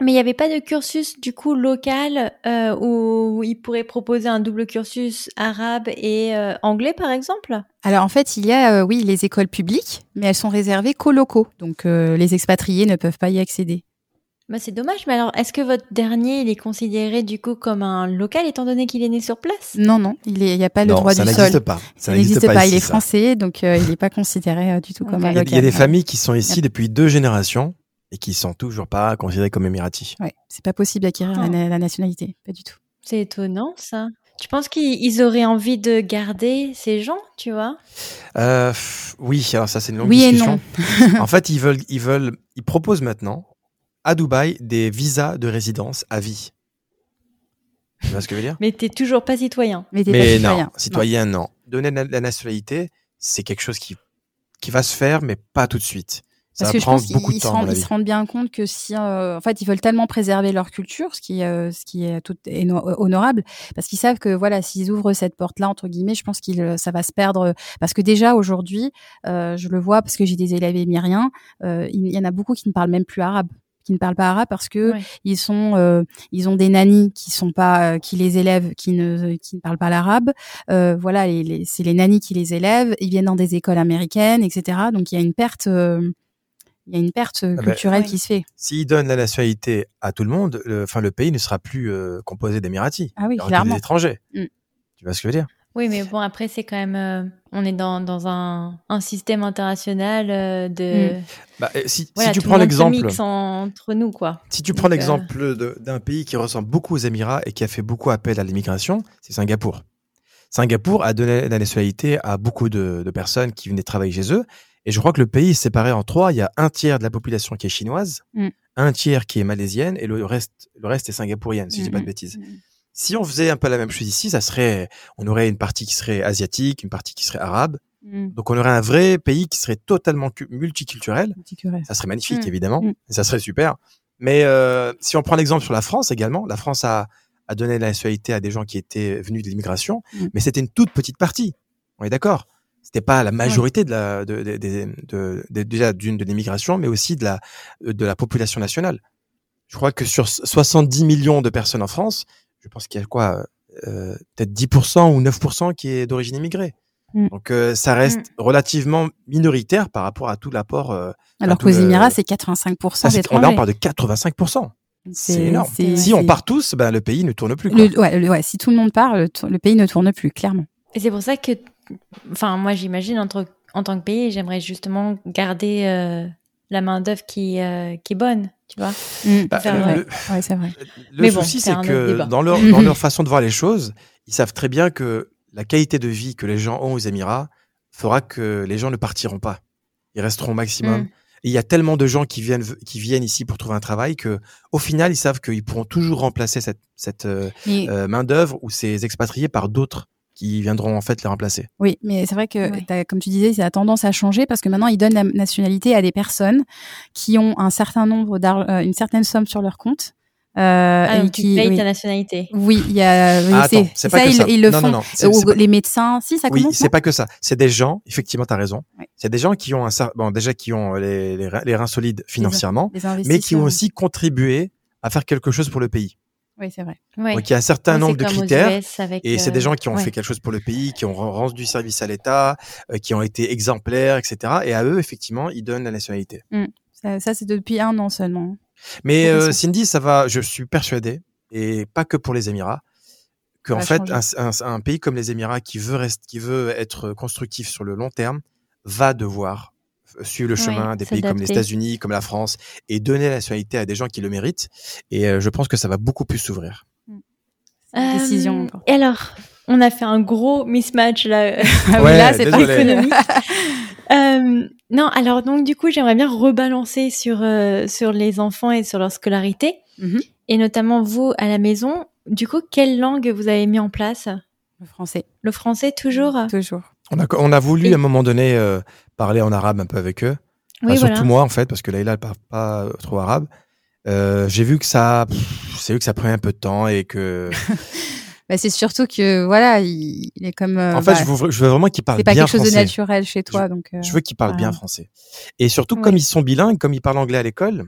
Mais il n'y avait pas de cursus du coup local où ils pourraient proposer un double cursus arabe et anglais par exemple? Alors en fait, il y a oui, les écoles publiques, mais elles sont réservées qu'aux locaux. Donc les expatriés ne peuvent pas y accéder. Bah, c'est dommage, mais alors est-ce que votre dernier, il est considéré du coup comme un local étant donné qu'il est né sur place? Non, non, il n'y a pas le droit du sol. Non, ça n'existe pas. Ça n'existe pas, il est français, donc il n'est pas considéré du tout comme un local. Il y a des familles qui sont ici depuis 2 générations et qui ne sont toujours pas considérées comme émiratis. Oui, ce n'est pas possible d'acquérir la nationalité, pas du tout. C'est étonnant ça. Tu penses qu'ils auraient envie de garder ces gens, tu vois? Oui, alors ça c'est une longue discussion. Oui et non. En fait, ils proposent maintenant à Dubaï, des visas de résidence à vie. Tu vois ce que je veux dire ? Mais t'es toujours pas citoyen. Mais non, citoyen, non. Donner la nationalité, c'est quelque chose qui va se faire, mais pas tout de suite. Ça va prendre beaucoup de temps. Ils se rendent bien compte que si, en fait, ils veulent tellement préserver leur culture, ce qui est tout honorable, parce qu'ils savent que voilà, s'ils ouvrent cette porte-là entre guillemets, je pense qu'ils ça va se perdre, parce que déjà aujourd'hui, je le vois parce que j'ai des élèves émiriens, il y en a beaucoup qui ne parlent même plus arabe. Qui ne parlent pas arabe parce que ils ont des nannies qui sont pas qui les élèvent, qui ne parlent pas l'arabe. Voilà, c'est les nannies qui les élèvent. Ils viennent dans des écoles américaines, etc. Donc il y a une perte, culturelle qui se fait. S'ils donnent la nationalité à tout le monde, le pays ne sera plus composé d'émiratis. Ah oui, clairement. Des étrangers. Mm. Tu vois ce que je veux dire? Oui, mais bon, après, c'est quand même... on est dans un système international de... Bah, si tu prends l'exemple... Tout le monde se mixe entre nous, quoi. Si tu prends l'exemple d'un pays qui ressemble beaucoup aux Émirats et qui a fait beaucoup appel à l'immigration, c'est Singapour. Singapour a donné la nationalité à beaucoup de personnes qui venaient travailler chez eux. Et je crois que le pays est séparé en 3. Il y a 1/3 de la population qui est chinoise, 1/3 qui est malaisienne et le reste est singapourienne, si je ne dis pas de bêtises. Si on faisait un peu la même chose ici, on aurait une partie qui serait asiatique, une partie qui serait arabe. Mm. Donc, on aurait un vrai pays qui serait totalement multiculturel. Ça serait magnifique, évidemment. Mm. Et ça serait super. Mais si on prend l'exemple sur la France également, la France a donné la nationalité à des gens qui étaient venus de l'immigration, mais c'était une toute petite partie. On est d'accord ? C'était pas la majorité de l'immigration, mais aussi de la population nationale. Je crois que sur 70 millions de personnes en France, je pense qu'il y a peut-être 10% ou 9% qui est d'origine immigrée. Mm. Donc, ça reste relativement minoritaire par rapport à tout l'apport. Alors qu'aux Émirats, c'est 85% d'étrangers. Là, on parle de 85%. C'est énorme. Si on part tous, le pays ne tourne plus. Si tout le monde part, le pays ne tourne plus, clairement. Et c'est pour ça que, moi, j'imagine, en tant que pays, j'aimerais justement garder la main-d'œuvre qui est bonne. Tu vois, c'est vrai. Le souci, c'est que dans leur façon de voir les choses, ils savent très bien que la qualité de vie que les gens ont aux Émirats fera que les gens ne partiront pas. Ils resteront au maximum. Et il y a tellement de gens qui viennent ici pour trouver un travail qu'au final, ils savent qu'ils pourront toujours remplacer cette main-d'œuvre ou ces expatriés par d'autres qui viendront en fait les remplacer. Oui, mais c'est vrai que, comme tu disais, ça a tendance à changer parce que maintenant, ils donnent la nationalité à des personnes qui ont un certain nombre une certaine somme sur leur compte. Et qui payent ta nationalité. Oui, il y a... c'est pas ça, que ça. Ils le font. Non. Les médecins, si, ça commence. Oui, c'est pas que ça. C'est des gens, effectivement, t'as raison. Ouais. C'est des gens qui ont les reins solides financièrement, mais qui ont aussi contribué à faire quelque chose pour le pays. Oui, c'est vrai. Ouais. Donc, il y a un certain nombre de critères. Et c'est des gens qui ont fait quelque chose pour le pays, qui ont rendu du service à l'État, qui ont été exemplaires, etc. Et à eux, effectivement, ils donnent la nationalité. Mmh. Ça, c'est depuis 1 an seulement. Mais Cindy, ça va, je suis persuadé, et pas que pour les Émirats, qu'en fait, un pays comme les Émirats qui veut être constructif sur le long terme va devoir suivre le chemin des pays comme les États-Unis, comme la France, et donner la nationalité à des gens qui le méritent. Et je pense que ça va beaucoup plus s'ouvrir. Décision. Et alors, on a fait un gros mismatch là. Là, c'est pas économique. Non, alors donc du coup, j'aimerais bien rebalancer sur les enfants et sur leur scolarité, et notamment vous à la maison. Du coup, quelle langue vous avez mis en place ? Le français. Le français toujours. On a voulu à un moment donné parler en arabe un peu avec eux, surtout moi en fait, parce que Laila elle parle pas trop arabe. J'ai vu que ça prenait un peu de temps et que Bah, c'est surtout que voilà, il est comme. En fait, je veux vraiment qu'il parle bien français. C'est pas quelque chose de naturel chez toi, donc. Je veux qu'il parle bien français. Et surtout, comme ils sont bilingues, comme ils parlent anglais à l'école,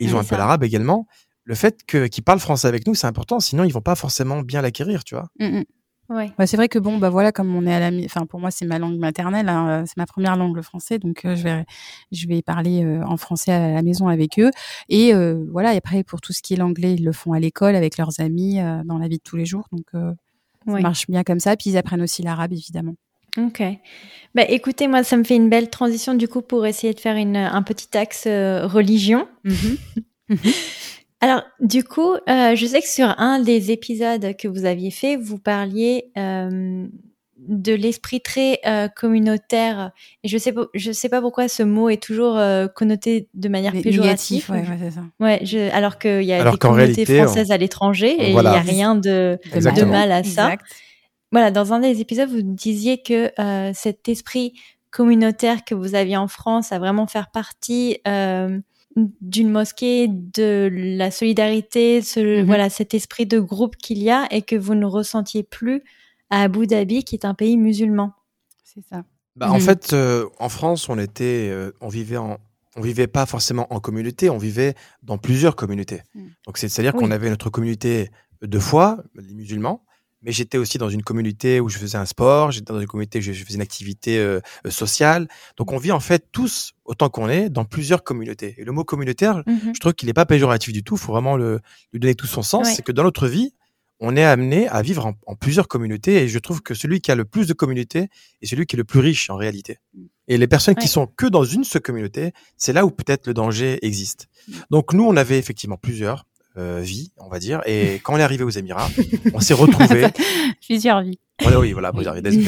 ils ont un peu l'arabe également. Le fait qu'ils parlent français avec nous, c'est important. Sinon, ils vont pas forcément bien l'acquérir, tu vois. Mm-hmm. Ouais. Bah, c'est vrai que bon, bah voilà, comme on est à la, enfin pour moi c'est ma langue maternelle, hein, c'est ma première langue le français, donc je vais parler en français à la maison avec eux et voilà. Et après pour tout ce qui est l'anglais, ils le font à l'école avec leurs amis dans la vie de tous les jours, donc ça marche bien comme ça. Puis ils apprennent aussi l'arabe évidemment. Ok. Bah écoutez, moi ça me fait une belle transition du coup pour essayer de faire un petit axe religion. Mm-hmm. Alors, du coup, je sais que sur un des épisodes que vous aviez fait, vous parliez de l'esprit très communautaire. Et je sais pas pourquoi ce mot est toujours connoté de manière péjorative. Négatif, ouais, c'est ça. Ouais, alors qu'il y a des communautés françaises à l'étranger et il n'y a rien de mal à ça. Exact. Voilà, dans un des épisodes, vous disiez que cet esprit communautaire que vous aviez en France à vraiment faire partie d'une mosquée, de la solidarité, voilà, cet esprit de groupe qu'il y a et que vous ne ressentiez plus à Abu Dhabi, qui est un pays musulman. C'est ça. Bah, en fait, en France, on vivait pas forcément en communauté, on vivait dans plusieurs communautés. Donc, c'est-à-dire qu'on avait notre communauté de foi, les musulmans, mais j'étais aussi dans une communauté où je faisais un sport, j'étais dans une communauté où je faisais une activité sociale. Donc, on vit en fait tous, autant qu'on est, dans plusieurs communautés. Et le mot communautaire, je trouve qu'il n'est pas péjoratif du tout. Il faut vraiment lui donner tout son sens. Ouais. C'est que dans notre vie, on est amené à vivre en plusieurs communautés. Et je trouve que celui qui a le plus de communautés est celui qui est le plus riche en réalité. Et les personnes qui sont que dans une seule communauté, c'est là où peut-être le danger existe. Donc, nous, on avait effectivement plusieurs vie, on va dire. Et quand on est arrivé aux Émirats, on s'est retrouvés. Plusieurs vies. Oui, voilà, plusieurs vies, désolé.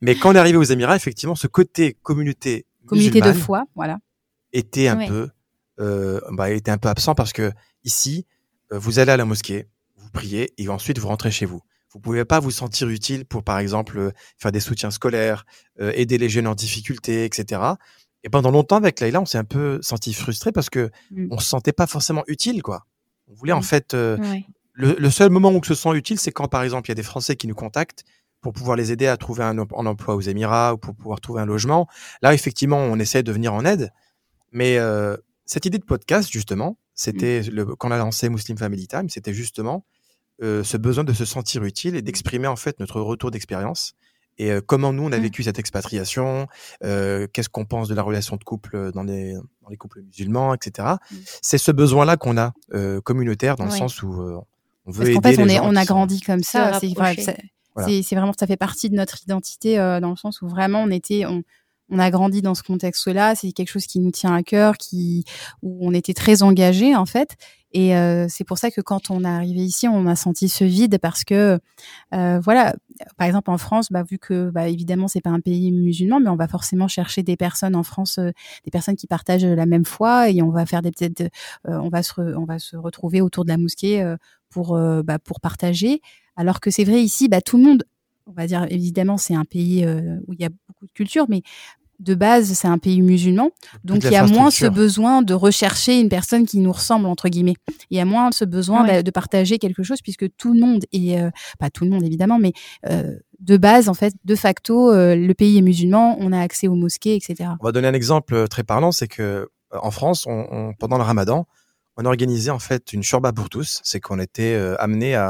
Mais quand on est arrivé aux Émirats, effectivement, ce côté communauté de foi, voilà, était était un peu absent parce que ici, vous allez à la mosquée, vous priez et ensuite vous rentrez chez vous. Vous pouvez pas vous sentir utile pour, par exemple, faire des soutiens scolaires, aider les jeunes en difficulté, etc. Et pendant longtemps avec Laila, on s'est un peu senti frustré parce que on se sentait pas forcément utile, quoi. On voulait en fait, le seul moment où on se sent utile, c'est quand par exemple il y a des Français qui nous contactent pour pouvoir les aider à trouver un emploi aux Émirats ou pour pouvoir trouver un logement. Là, effectivement, on essaie de venir en aide. Mais cette idée de podcast, justement, c'était quand on a lancé Muslim Family Time, c'était justement ce besoin de se sentir utile et d'exprimer en fait notre retour d'expérience. Et comment nous, on a vécu cette expatriation, qu'est-ce qu'on pense de la relation de couple dans les couples musulmans, etc. C'est ce besoin-là qu'on a communautaire dans le sens où on veut aider les gens. On a grandi comme ça. C'est vraiment, ça fait partie de notre identité dans le sens où vraiment on a grandi dans ce contexte-là. C'est quelque chose qui nous tient à cœur, où on était très engagés en fait. Et c'est pour ça que quand on est arrivé ici, on a senti ce vide parce que, voilà, par exemple en France, vu que évidemment c'est pas un pays musulman, mais on va forcément chercher des personnes en France, des personnes qui partagent la même foi, et on va faire on va se retrouver autour de la mosquée pour partager. Alors que c'est vrai ici, tout le monde, on va dire évidemment c'est un pays où il y a beaucoup de culture, mais de base, c'est un pays musulman, donc il y a moins ce besoin de rechercher une personne qui nous ressemble, entre guillemets. Il y a moins ce besoin de partager quelque chose, puisque tout le monde est... pas tout le monde, évidemment, mais de base, en fait, de facto, le pays est musulman, on a accès aux mosquées, etc. On va donner un exemple très parlant, c'est qu'en France, pendant le ramadan, on organisait en fait une shorba pour tous, c'est qu'on était amené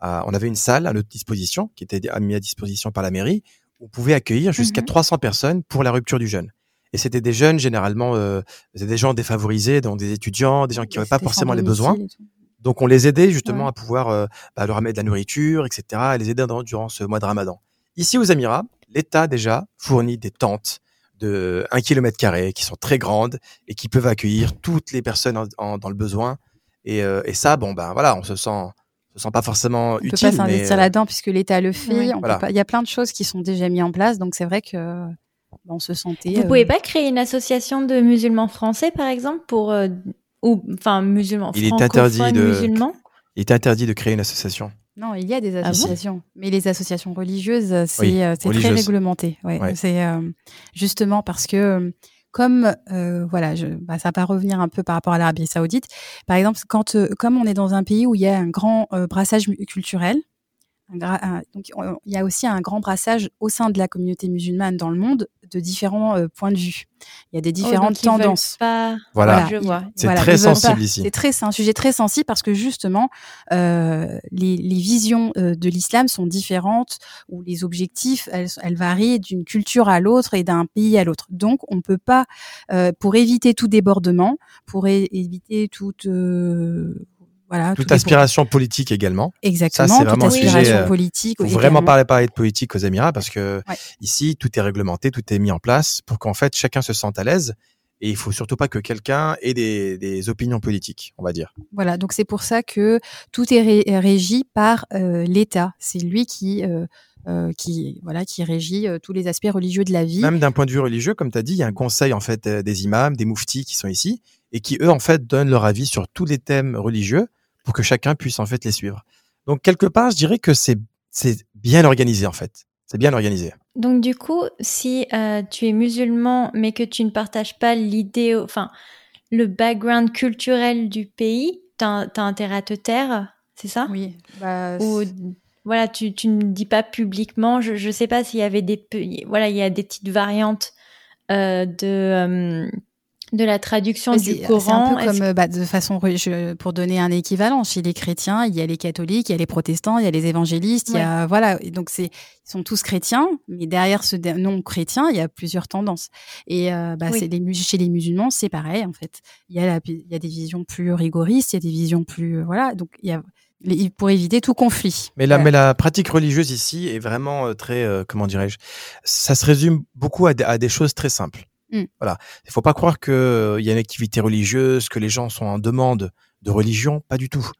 on avait une salle à notre disposition, qui était mise à disposition par la mairie. On pouvait accueillir jusqu'à 300 personnes pour la rupture du jeûne. Et c'était des jeunes, généralement, des gens défavorisés, donc des étudiants, des gens qui n'avaient pas forcément les besoins. Donc, on les aidait justement à pouvoir leur amener de la nourriture, etc., et les aider durant ce mois de ramadan. Ici, aux Émirats, l'État, déjà, fournit des tentes de 1 km2 qui sont très grandes et qui peuvent accueillir toutes les personnes dans le besoin. Et ça, on se sent... On ne se sent pas forcément utile. On ne peut pas s'investir là-dedans puisque l'État le fait. Oui, il y a plein de choses qui sont déjà mises en place. Donc, c'est vrai qu'on se sentait... Vous ne pouvez pas créer une association de musulmans français, par exemple, enfin, musulmans francophones musulmans ? Il est interdit de créer une association. Non, il y a des associations. Ah bon ? Mais les associations religieuses, c'est très réglementé. Ouais. C'est justement parce que... Comme ça va revenir un peu par rapport à l'Arabie Saoudite. Par exemple, comme on est dans un pays où il y a un grand brassage culturel, Donc, il y a aussi un grand brassage au sein de la communauté musulmane dans le monde de différents points de vue. Il y a des différentes tendances. Pas... Voilà, je vois. C'est très sensible ici. C'est un sujet très sensible parce que justement, les visions de l'islam sont différentes ou les objectifs, elles varient d'une culture à l'autre et d'un pays à l'autre. Donc, on ne peut pas, pour éviter tout débordement, pour éviter toute... Voilà, toute aspiration politique également. Exactement, ça, c'est toute aspiration politique. Il faut vraiment parler de politique aux Émirats parce que ici, tout est réglementé, tout est mis en place pour qu'en fait, chacun se sente à l'aise. Et il faut surtout pas que quelqu'un ait des opinions politiques, on va dire. Voilà, donc c'est pour ça que tout est régi par l'État. C'est lui qui régit tous les aspects religieux de la vie. Même d'un point de vue religieux, comme tu as dit, il y a un conseil en fait des imams, des mouftis qui sont ici et qui eux en fait donnent leur avis sur tous les thèmes religieux pour que chacun puisse en fait les suivre. Donc quelque part, je dirais que c'est bien organisé en fait. C'est bien organisé. Donc du coup, si tu es musulman mais que tu ne partages pas l'idée, enfin le background culturel du pays, t'as intérêt à te taire, c'est ça ? Oui. Bah, ou voilà, tu ne dis pas publiquement. Je sais pas s'il y avait il y a des petites variantes de la traduction du Coran. C'est un peu comme de façon pour donner un équivalent chez les chrétiens, il y a les catholiques, il y a les protestants, il y a les évangélistes, il y a et donc ils sont tous chrétiens, mais derrière ce non chrétien, il y a plusieurs tendances. Et chez les musulmans, c'est pareil en fait. Il y a des visions plus rigoristes, il y a des visions plus donc il y a pour éviter tout conflit. Mais la pratique religieuse ici est vraiment très comment dirais-je, ça se résume beaucoup à des choses très simples. Voilà. Il ne faut pas croire qu'il y a une activité religieuse, que les gens sont en demande de religion, pas du tout.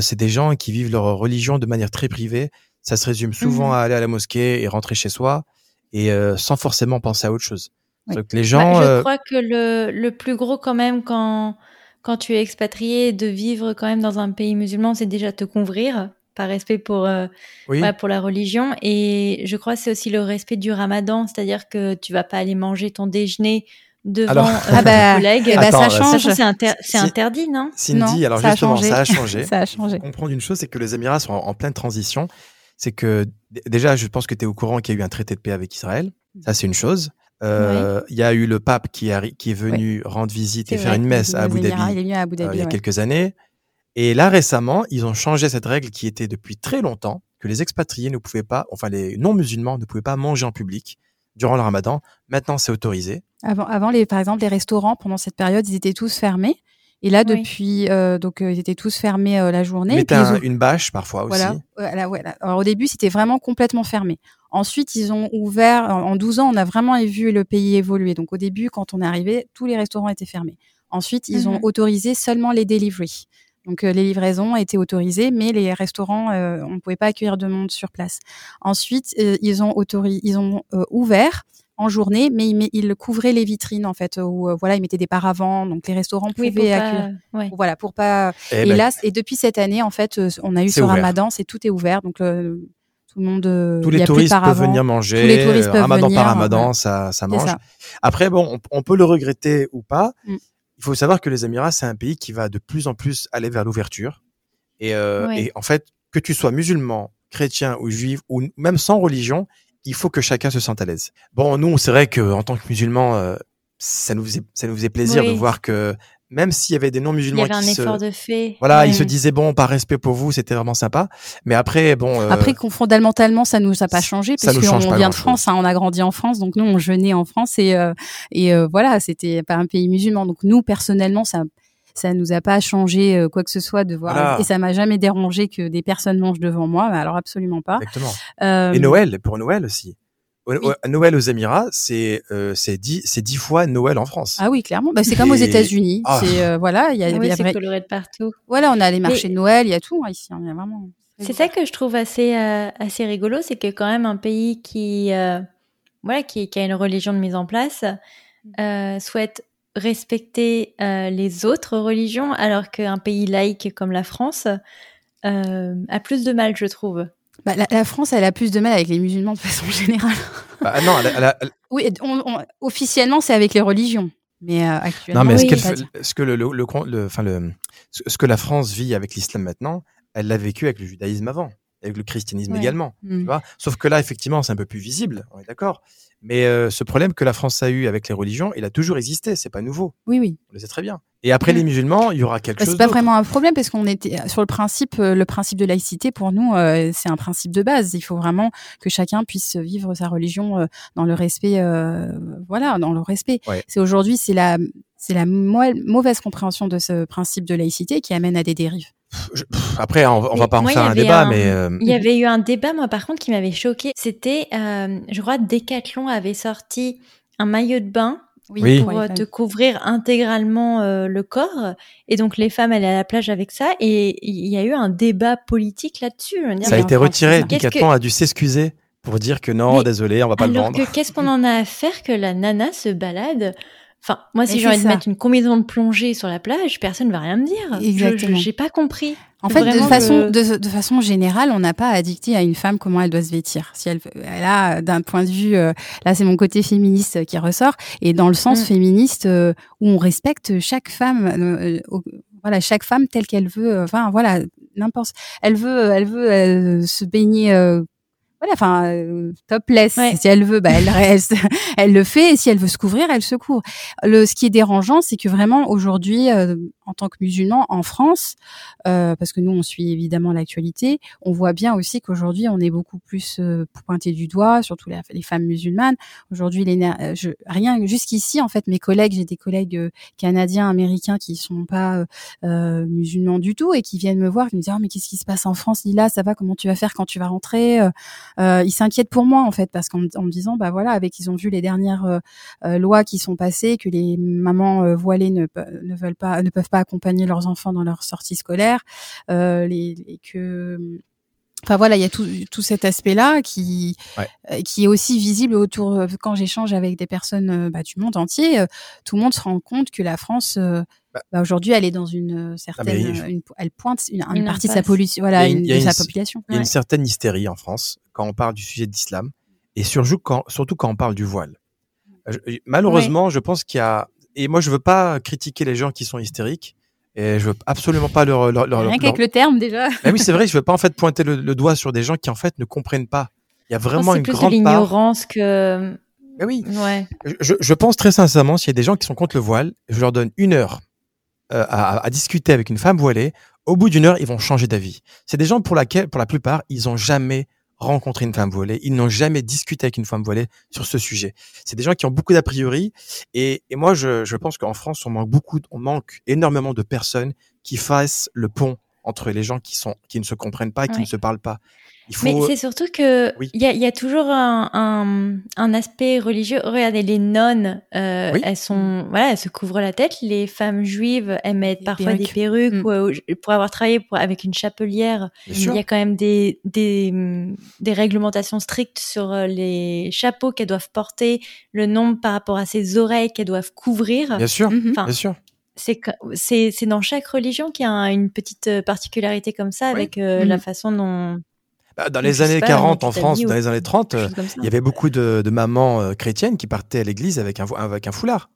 C'est des gens qui vivent leur religion de manière très privée. Ça se résume souvent à aller à la mosquée et rentrer chez soi, et sans forcément penser à autre chose. Oui. Donc, les gens, je crois que le plus gros quand même, quand tu es expatrié, de vivre quand même dans un pays musulman, c'est déjà te couvrir par respect pour la religion. Et je crois que c'est aussi le respect du ramadan, c'est-à-dire que tu vas pas aller manger ton déjeuner devant tes collègues. Attends, ça change. Ça, c'est interdit, non ? Cindy, non, alors ça justement, ça a changé. Ça a changé. Comprendre une chose, c'est que les Émirats sont en pleine transition. C'est que déjà, je pense que tu es au courant qu'il y a eu un traité de paix avec Israël. Ça, c'est une chose. Il y a eu le pape qui est venu rendre visite faire une messe à Abu Dhabi il y a quelques années. Et là, récemment, ils ont changé cette règle qui était depuis très longtemps que les expatriés ne pouvaient pas, enfin les non-musulmans ne pouvaient pas manger en public durant le ramadan. Maintenant, c'est autorisé. Avant par exemple, les restaurants, pendant cette période, ils étaient tous fermés. Et là, depuis, ils étaient tous fermés la journée. Mais t'as une bâche parfois aussi. Voilà. Alors, au début, c'était vraiment complètement fermé. Ensuite, ils ont ouvert. En 12 ans, on a vraiment vu le pays évoluer. Donc, au début, quand on est arrivé, tous les restaurants étaient fermés. Ensuite, ils ont autorisé seulement les deliveries. Donc, les livraisons étaient autorisées, mais les restaurants, on ne pouvait pas accueillir de monde sur place. Ensuite, ils ont ouvert en journée, mais ils couvraient les vitrines, en fait, où ils mettaient des paravents. Donc, les restaurants pouvaient accueillir. Voilà, pour pas... Et depuis cette année, en fait, on a eu ce ramadan, tout est ouvert. Donc, tout le monde... Tous les touristes peuvent venir manger. Tous les touristes peuvent ramadan venir. Par ramadan, ça mange. Ça. Après, bon, on peut le regretter ou pas. Il faut savoir que les Émirats, c'est un pays qui va de plus en plus aller vers l'ouverture. Et en fait, que tu sois musulman, chrétien ou juif, ou même sans religion, il faut que chacun se sente à l'aise. Bon, nous, c'est vrai qu'en tant que musulmans, ça nous faisait plaisir de voir que même s'il y avait des non-musulmans qui ils se disaient, bon, par respect pour vous, c'était vraiment sympa. Mais après, bon. Après, fondamentalement, ça n'a pas changé, parce qu'on vient de France, on a grandi en France, donc nous, on jeûnait en France, et voilà, c'était pas un pays musulman. Donc nous, personnellement, ça nous a pas changé quoi que ce soit de voir. Voilà. Et ça m'a jamais dérangé que des personnes mangent devant moi, alors absolument pas. Exactement. Et pour Noël aussi. Noël aux Émirats, c'est 10 fois Noël en France. Ah oui, clairement. C'est comme aux États-Unis. Oh. C'est coloré de partout. Voilà, on a les marchés de Noël, il y a tout ici. On a vraiment. C'est ça que je trouve assez rigolo, c'est que quand même un pays qui a une religion de mise en place souhaite respecter les autres religions, alors qu'un pays laïque comme la France a plus de mal, je trouve. La France, elle a plus de mal avec les musulmans de façon générale. Non, oui, officiellement, c'est avec les religions, mais actuellement. Non, mais ce que la France vit avec l'islam maintenant, elle l'a vécu avec le judaïsme avant. et avec le christianisme également. Tu vois, sauf que là, effectivement, c'est un peu plus visible, on est d'accord. Mais ce problème que la France a eu avec les religions, il a toujours existé, c'est pas nouveau. Oui, oui. On le sait très bien. Et après les musulmans, il y aura quelque chose. C'est pas vraiment un problème parce qu'on était sur le principe de laïcité pour nous, c'est un principe de base. Il faut vraiment que chacun puisse vivre sa religion dans le respect, dans le respect. Ouais. C'est aujourd'hui, c'est la mauvaise compréhension de ce principe de laïcité qui amène à des dérives. Après, on va pas en faire un débat, mais... Il y avait eu un débat, moi, par contre, qui m'avait choquée. C'était, je crois, Decathlon avait sorti un maillot de bain pour te couvrir intégralement le corps. Et donc, les femmes allaient à la plage avec ça. Et il y a eu un débat politique là-dessus. Ça a été retiré. Decathlon a dû s'excuser pour dire que non, désolé, on va pas le vendre. Alors que qu'est-ce qu'on en a à faire que la nana se balade? Enfin, moi, si j'ai envie de mettre une combinaison de plongée sur la plage, personne ne va rien me dire. Exactement. J'ai pas compris. En fait, de façon générale, on n'a pas à dicter à une femme comment elle doit se vêtir. Si elle a, d'un point de vue, là, c'est mon côté féministe qui ressort, et dans le sens féministe où on respecte chaque femme, chaque femme telle qu'elle veut. N'importe. Elle veut se baigner. Topless. Ouais. Si elle veut, elle le fait. Et si elle veut se couvrir, elle se couvre. Ce qui est dérangeant, c'est que vraiment aujourd'hui, en tant que musulman en France, parce que nous on suit évidemment l'actualité, on voit bien aussi qu'aujourd'hui on est beaucoup plus pointé du doigt, surtout les femmes musulmanes. Aujourd'hui, jusqu'ici en fait, j'ai des collègues canadiens, américains qui sont pas musulmans du tout et qui viennent me voir, qui me disent mais qu'est-ce qui se passe en France, Lila, ça va, comment tu vas faire quand tu vas rentrer? Ils s'inquiètent pour moi en fait parce qu'en me disant ils ont vu les dernières lois qui sont passées, que les mamans voilées ne peuvent pas accompagner leurs enfants dans leur sortie scolaire, il y a tout cet aspect-là qui est aussi visible autour. Quand j'échange avec des personnes du monde entier, tout le monde se rend compte que la France aujourd'hui elle est dans une certaine, elle pointe une partie de sa population. Il y a une certaine hystérie en France quand on parle du sujet de l'islam et surtout quand on parle du voile. Malheureusement, je pense qu'il y a, et moi je veux pas critiquer les gens qui sont hystériques. Et je veux absolument pas leur le terme déjà. Mais oui, c'est vrai, je veux pas en fait pointer le doigt sur des gens qui en fait ne comprennent pas. Il y a vraiment une grande part. C'est plus de l'ignorance que. Mais oui. Ouais. Je pense très sincèrement, s'il y a des gens qui sont contre le voile, je leur donne une heure à discuter avec une femme voilée. Au bout d'une heure, ils vont changer d'avis. C'est des gens pour la plupart, ils n'ont jamais rencontré une femme voilée, ils n'ont jamais discuté avec une femme voilée sur ce sujet. C'est des gens qui ont beaucoup d'a priori, et moi je pense qu'en France on manque énormément de personnes qui fassent le pont entre les gens qui ne se comprennent pas, qui ne se parlent pas. Mais c'est surtout que il y a toujours un aspect religieux. Regardez les nonnes, elles se couvrent la tête. Les femmes juives, elles mettent parfois des perruques. Pour avoir travaillé avec une chapelière, il y a quand même des réglementations strictes sur les chapeaux qu'elles doivent porter, le nombre par rapport à ses oreilles qu'elles doivent couvrir. Bien sûr, bien sûr. C'est dans chaque religion qu'il y a une petite particularité comme ça avec la façon dont... Dans les années 40 en France, dans les années 30, il y avait beaucoup de mamans chrétiennes qui partaient à l'église avec un foulard.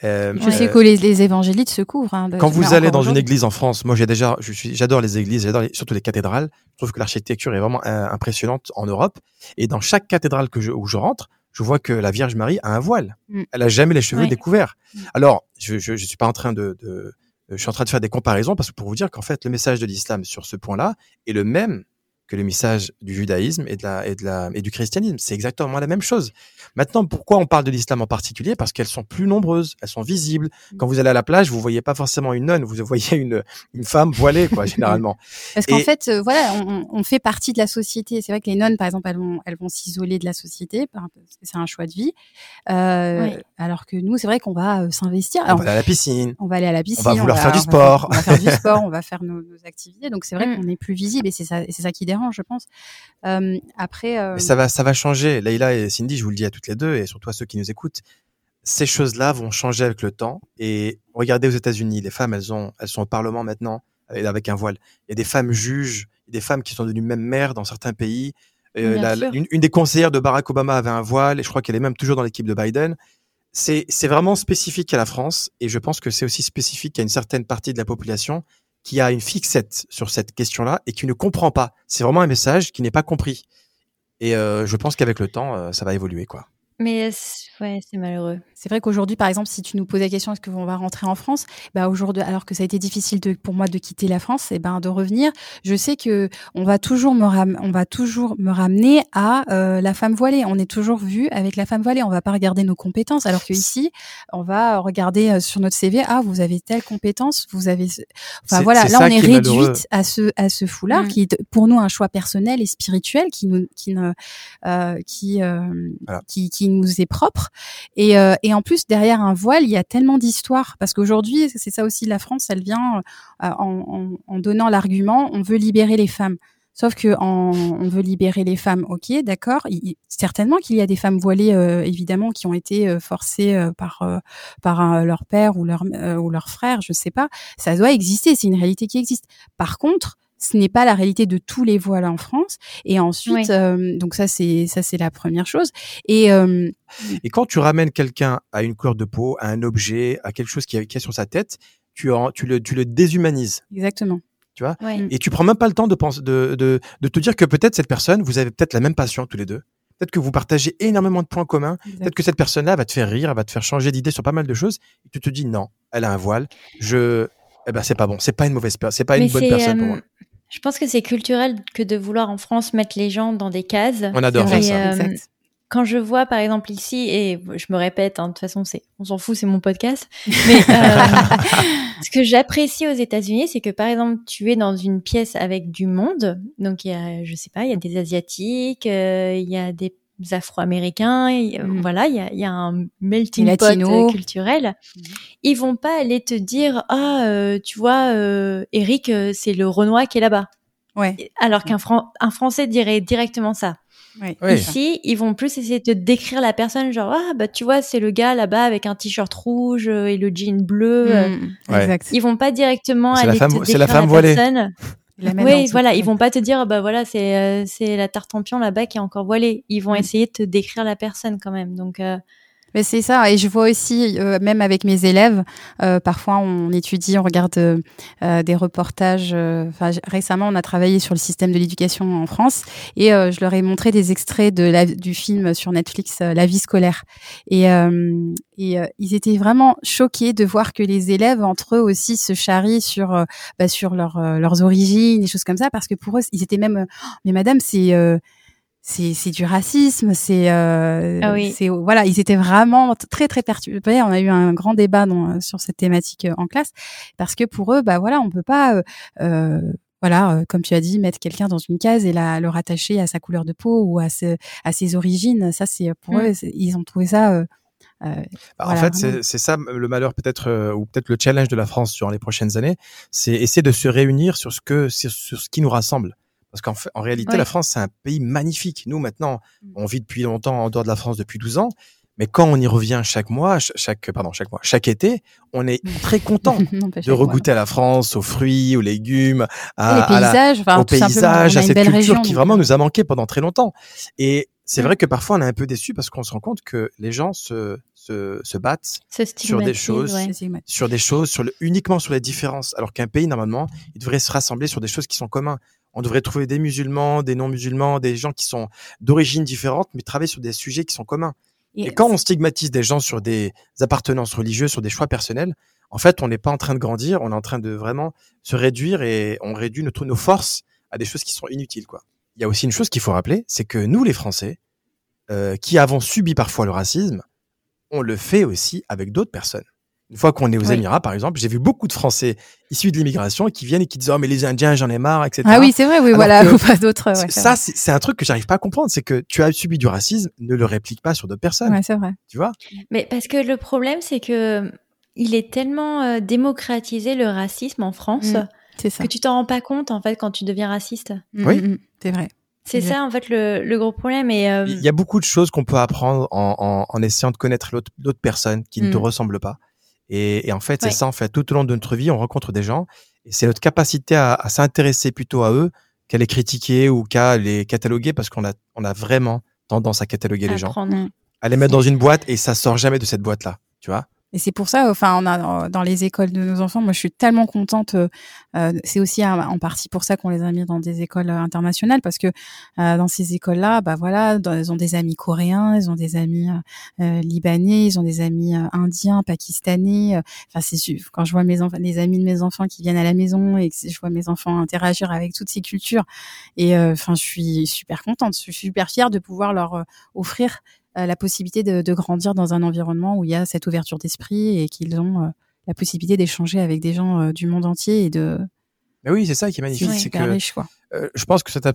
Je sais que les évangéliques se couvrent. Quand vous allez dans une église en France, moi j'adore les églises, surtout les cathédrales. Je trouve que l'architecture est vraiment impressionnante en Europe. Et dans chaque cathédrale où je rentre, je vois que la Vierge Marie a un voile. Elle a jamais les cheveux découverts. Alors, je suis pas en train je suis en train de faire des comparaisons parce que pour vous dire qu'en fait, le message de l'islam sur ce point-là est le même que le message du judaïsme et du christianisme. C'est exactement la même chose. Maintenant, pourquoi on parle de l'islam en particulier? Parce qu'elles sont plus nombreuses, elles sont visibles. Quand vous allez à la plage, vous voyez pas forcément une nonne, vous voyez une femme voilée, généralement. Parce qu'en fait, on fait partie de la société. C'est vrai que les nonnes, par exemple, elles vont s'isoler de la société, parce que c'est un choix de vie. Alors que nous, c'est vrai qu'on va s'investir. On va aller à la piscine. On va aller à la piscine. On va vouloir faire du sport. On va faire du sport, on va faire nos activités. Donc, c'est vrai qu'on est plus visible et c'est ça qui dérange, je pense. Mais ça va changer. Laila et Cindy, je vous le dis à toutes les deux, et surtout à ceux qui nous écoutent, ces choses-là vont changer avec le temps. Et regardez aux États-Unis, les femmes, elles sont au Parlement maintenant, avec un voile. Il y a des femmes juges, des femmes qui sont devenues même mères dans certains pays. Une des conseillères de Barack Obama avait un voile, et je crois qu'elle est même toujours dans l'équipe de Biden. C'est vraiment spécifique à la France, et je pense que c'est aussi spécifique à une certaine partie de la population qui a une fixette sur cette question-là et qui ne comprend pas. C'est vraiment un message qui n'est pas compris. Et je pense qu'avec le temps, ça va évoluer, quoi. Mais ouais, c'est malheureux. C'est vrai qu'aujourd'hui, par exemple, si tu nous posais la question, est-ce qu'on va rentrer en France ? Bah aujourd'hui, alors que ça a été difficile pour moi de quitter la France, et ben de revenir, je sais que on va toujours me ramener à la femme voilée. On est toujours vu avec la femme voilée. On va pas regarder nos compétences, alors que ici, on va regarder sur notre CV. Ah, vous avez telle compétence, vous avez. Enfin voilà, là on est réduite à ce foulard qui est pour nous un choix personnel et spirituel qui nous est propre et en plus derrière un voile il y a tellement d'histoires parce qu'aujourd'hui c'est ça aussi la France elle vient en donnant l'argument on veut libérer les femmes sauf que on veut libérer les femmes ok d'accord certainement qu'il y a des femmes voilées évidemment qui ont été forcées par leur père ou leur frère je sais pas ça doit exister c'est une réalité qui existe par contre ce n'est pas la réalité de tous les voiles en France. Et ensuite, oui. Donc ça c'est la première chose. Et quand tu ramènes quelqu'un à une couleur de peau, à un objet, à quelque chose qui est sur sa tête, tu le déshumanises. Exactement. Tu vois. Oui. Et tu prends même pas le temps de te dire que peut-être cette personne, vous avez peut-être la même passion tous les deux. Peut-être que vous partagez énormément de points communs. Exactement. Peut-être que cette personne-là va te faire rire, elle va te faire changer d'idée sur pas mal de choses. Et tu te dis non, elle a un voile. Eh ben c'est pas bon, c'est pas une mauvaise personne, c'est pas une bonne personne pour moi. Je pense que c'est culturel que de vouloir en France mettre les gens dans des cases. On adore faire ça. Exact. Quand je vois par exemple ici, et je me répète, de toute façon, on s'en fout, c'est mon podcast. Mais ce que j'apprécie aux États-Unis, c'est que par exemple, tu es dans une pièce avec du monde. Donc il y a, je sais pas, il y a des Asiatiques, il y a des Afro-Américains, voilà, il y a un melting pot culturel. Ils vont pas aller te dire tu vois, Eric, c'est le Renoir qui est là-bas. Ouais. Alors qu'un un Français dirait directement ça. Ouais. Oui. Ici, ils vont plus essayer de décrire la personne, genre tu vois, c'est le gars là-bas avec un t-shirt rouge et le jean bleu. Ouais. Exact. Ils vont pas directement aller te décrire la personne. Voilée. Oui, voilà, ils vont pas te dire voilà, c'est la tarte en pion là-bas qui est encore voilée. Ils vont essayer de te décrire la personne quand même. Donc mais c'est ça, et je vois aussi même avec mes élèves, parfois on étudie, on regarde des reportages. Récemment, on a travaillé sur le système de l'éducation en France, et je leur ai montré des extraits du film sur Netflix, La vie scolaire. Et ils étaient vraiment choqués de voir que les élèves entre eux aussi se charrient sur leurs origines, des choses comme ça, parce que pour eux, ils étaient même mais madame, c'est du racisme, c'est voilà, ils étaient vraiment très très perturbés. On a eu un grand débat sur cette thématique en classe parce que pour eux, voilà, on peut pas comme tu as dit, mettre quelqu'un dans une case et le rattacher à sa couleur de peau ou à ses origines. Ça, c'est pour eux, ils ont trouvé ça en fait, c'est ça le malheur peut-être ou peut-être le challenge de la France durant les prochaines années, c'est essayer de se réunir sur ce qui nous rassemble. Parce qu'en réalité, la France, c'est un pays magnifique. Nous, maintenant, on vit depuis longtemps en dehors de la France depuis 12 ans. Mais quand on y revient chaque été, on est très content de regoûter à la France, aux fruits, aux légumes, aux paysages, à cette culture région, qui vraiment nous a manqué pendant très longtemps. Et c'est vrai que parfois, on est un peu déçu parce qu'on se rend compte que les gens se battent uniquement sur les différences. Alors qu'un pays, normalement, il devrait se rassembler sur des choses qui sont communes. On devrait trouver des musulmans, des non-musulmans, des gens qui sont d'origine différente, mais travailler sur des sujets qui sont communs. Et quand on stigmatise des gens sur des appartenances religieuses, sur des choix personnels, en fait, on n'est pas en train de grandir, on est en train de vraiment se réduire et on réduit nos forces à des choses qui sont inutiles, quoi. Il y a aussi une chose qu'il faut rappeler, c'est que nous, les Français, qui avons subi parfois le racisme, on le fait aussi avec d'autres personnes. Une fois qu'on est aux Émirats, par exemple, j'ai vu beaucoup de Français issus de l'immigration qui viennent et qui disent « Oh, mais les Indiens, j'en ai marre, etc. » Ah oui, c'est vrai, oui, alors voilà, ou pas d'autres. Ouais, ça, c'est un truc que j'arrive pas à comprendre, c'est que tu as subi du racisme, ne le réplique pas sur d'autres personnes. Ouais, c'est vrai. Tu vois ? Mais parce que le problème, c'est que il est tellement démocratisé, le racisme en France, que tu t'en rends pas compte, en fait, quand tu deviens raciste. Oui, c'est vrai. C'est ça, en fait, le gros problème. Il y a beaucoup de choses qu'on peut apprendre en essayant de connaître l'autre personne qui ne te ressemble pas. Et en fait, c'est ça, en fait, tout au long de notre vie, on rencontre des gens et c'est notre capacité à s'intéresser plutôt à eux qu'à les critiquer ou qu'à les cataloguer parce qu'on a vraiment tendance à cataloguer les gens, à les mettre dans une boîte et ça sort jamais de cette boîte-là, tu vois. Et c'est pour ça, enfin, on a dans les écoles de nos enfants, moi je suis tellement contente. C'est aussi en partie pour ça qu'on les a mis dans des écoles internationales, parce que dans ces écoles-là, bah voilà, ils ont des amis coréens, ils ont des amis libanais, ils ont des amis indiens, pakistanais. Enfin, c'est quand je vois les amis de mes enfants qui viennent à la maison et que je vois mes enfants interagir avec toutes ces cultures, et enfin, je suis super contente, je suis super fière de pouvoir leur offrir la possibilité de grandir dans un environnement où il y a cette ouverture d'esprit et qu'ils ont la possibilité d'échanger avec des gens du monde entier et de... Mais oui, c'est ça qui est magnifique, c'est que riche, quoi. Je pense que cette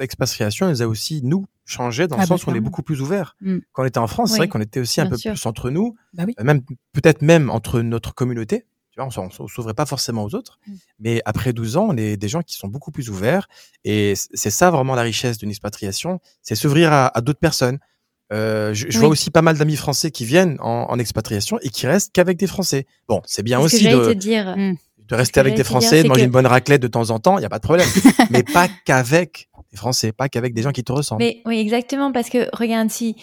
expatriation nous a aussi, nous, changé dans le sens où on est beaucoup plus ouverts. Mm. Quand on était en France, c'est vrai qu'on était aussi un peu plus entre nous, même, peut-être même entre notre communauté. On ne s'ouvrait pas forcément aux autres, mais après 12 ans, on est des gens qui sont beaucoup plus ouverts, et c'est ça vraiment la richesse d'une expatriation, c'est s'ouvrir à d'autres personnes. Je vois aussi pas mal d'amis français qui viennent en expatriation et qui restent qu'avec des Français. Bon, c'est bien parce aussi de rester avec des Français, de manger une bonne raclette de temps en temps, il n'y a pas de problème, mais pas qu'avec des Français, pas qu'avec des gens qui te ressemblent. Mais, oui, exactement, parce que regarde, si...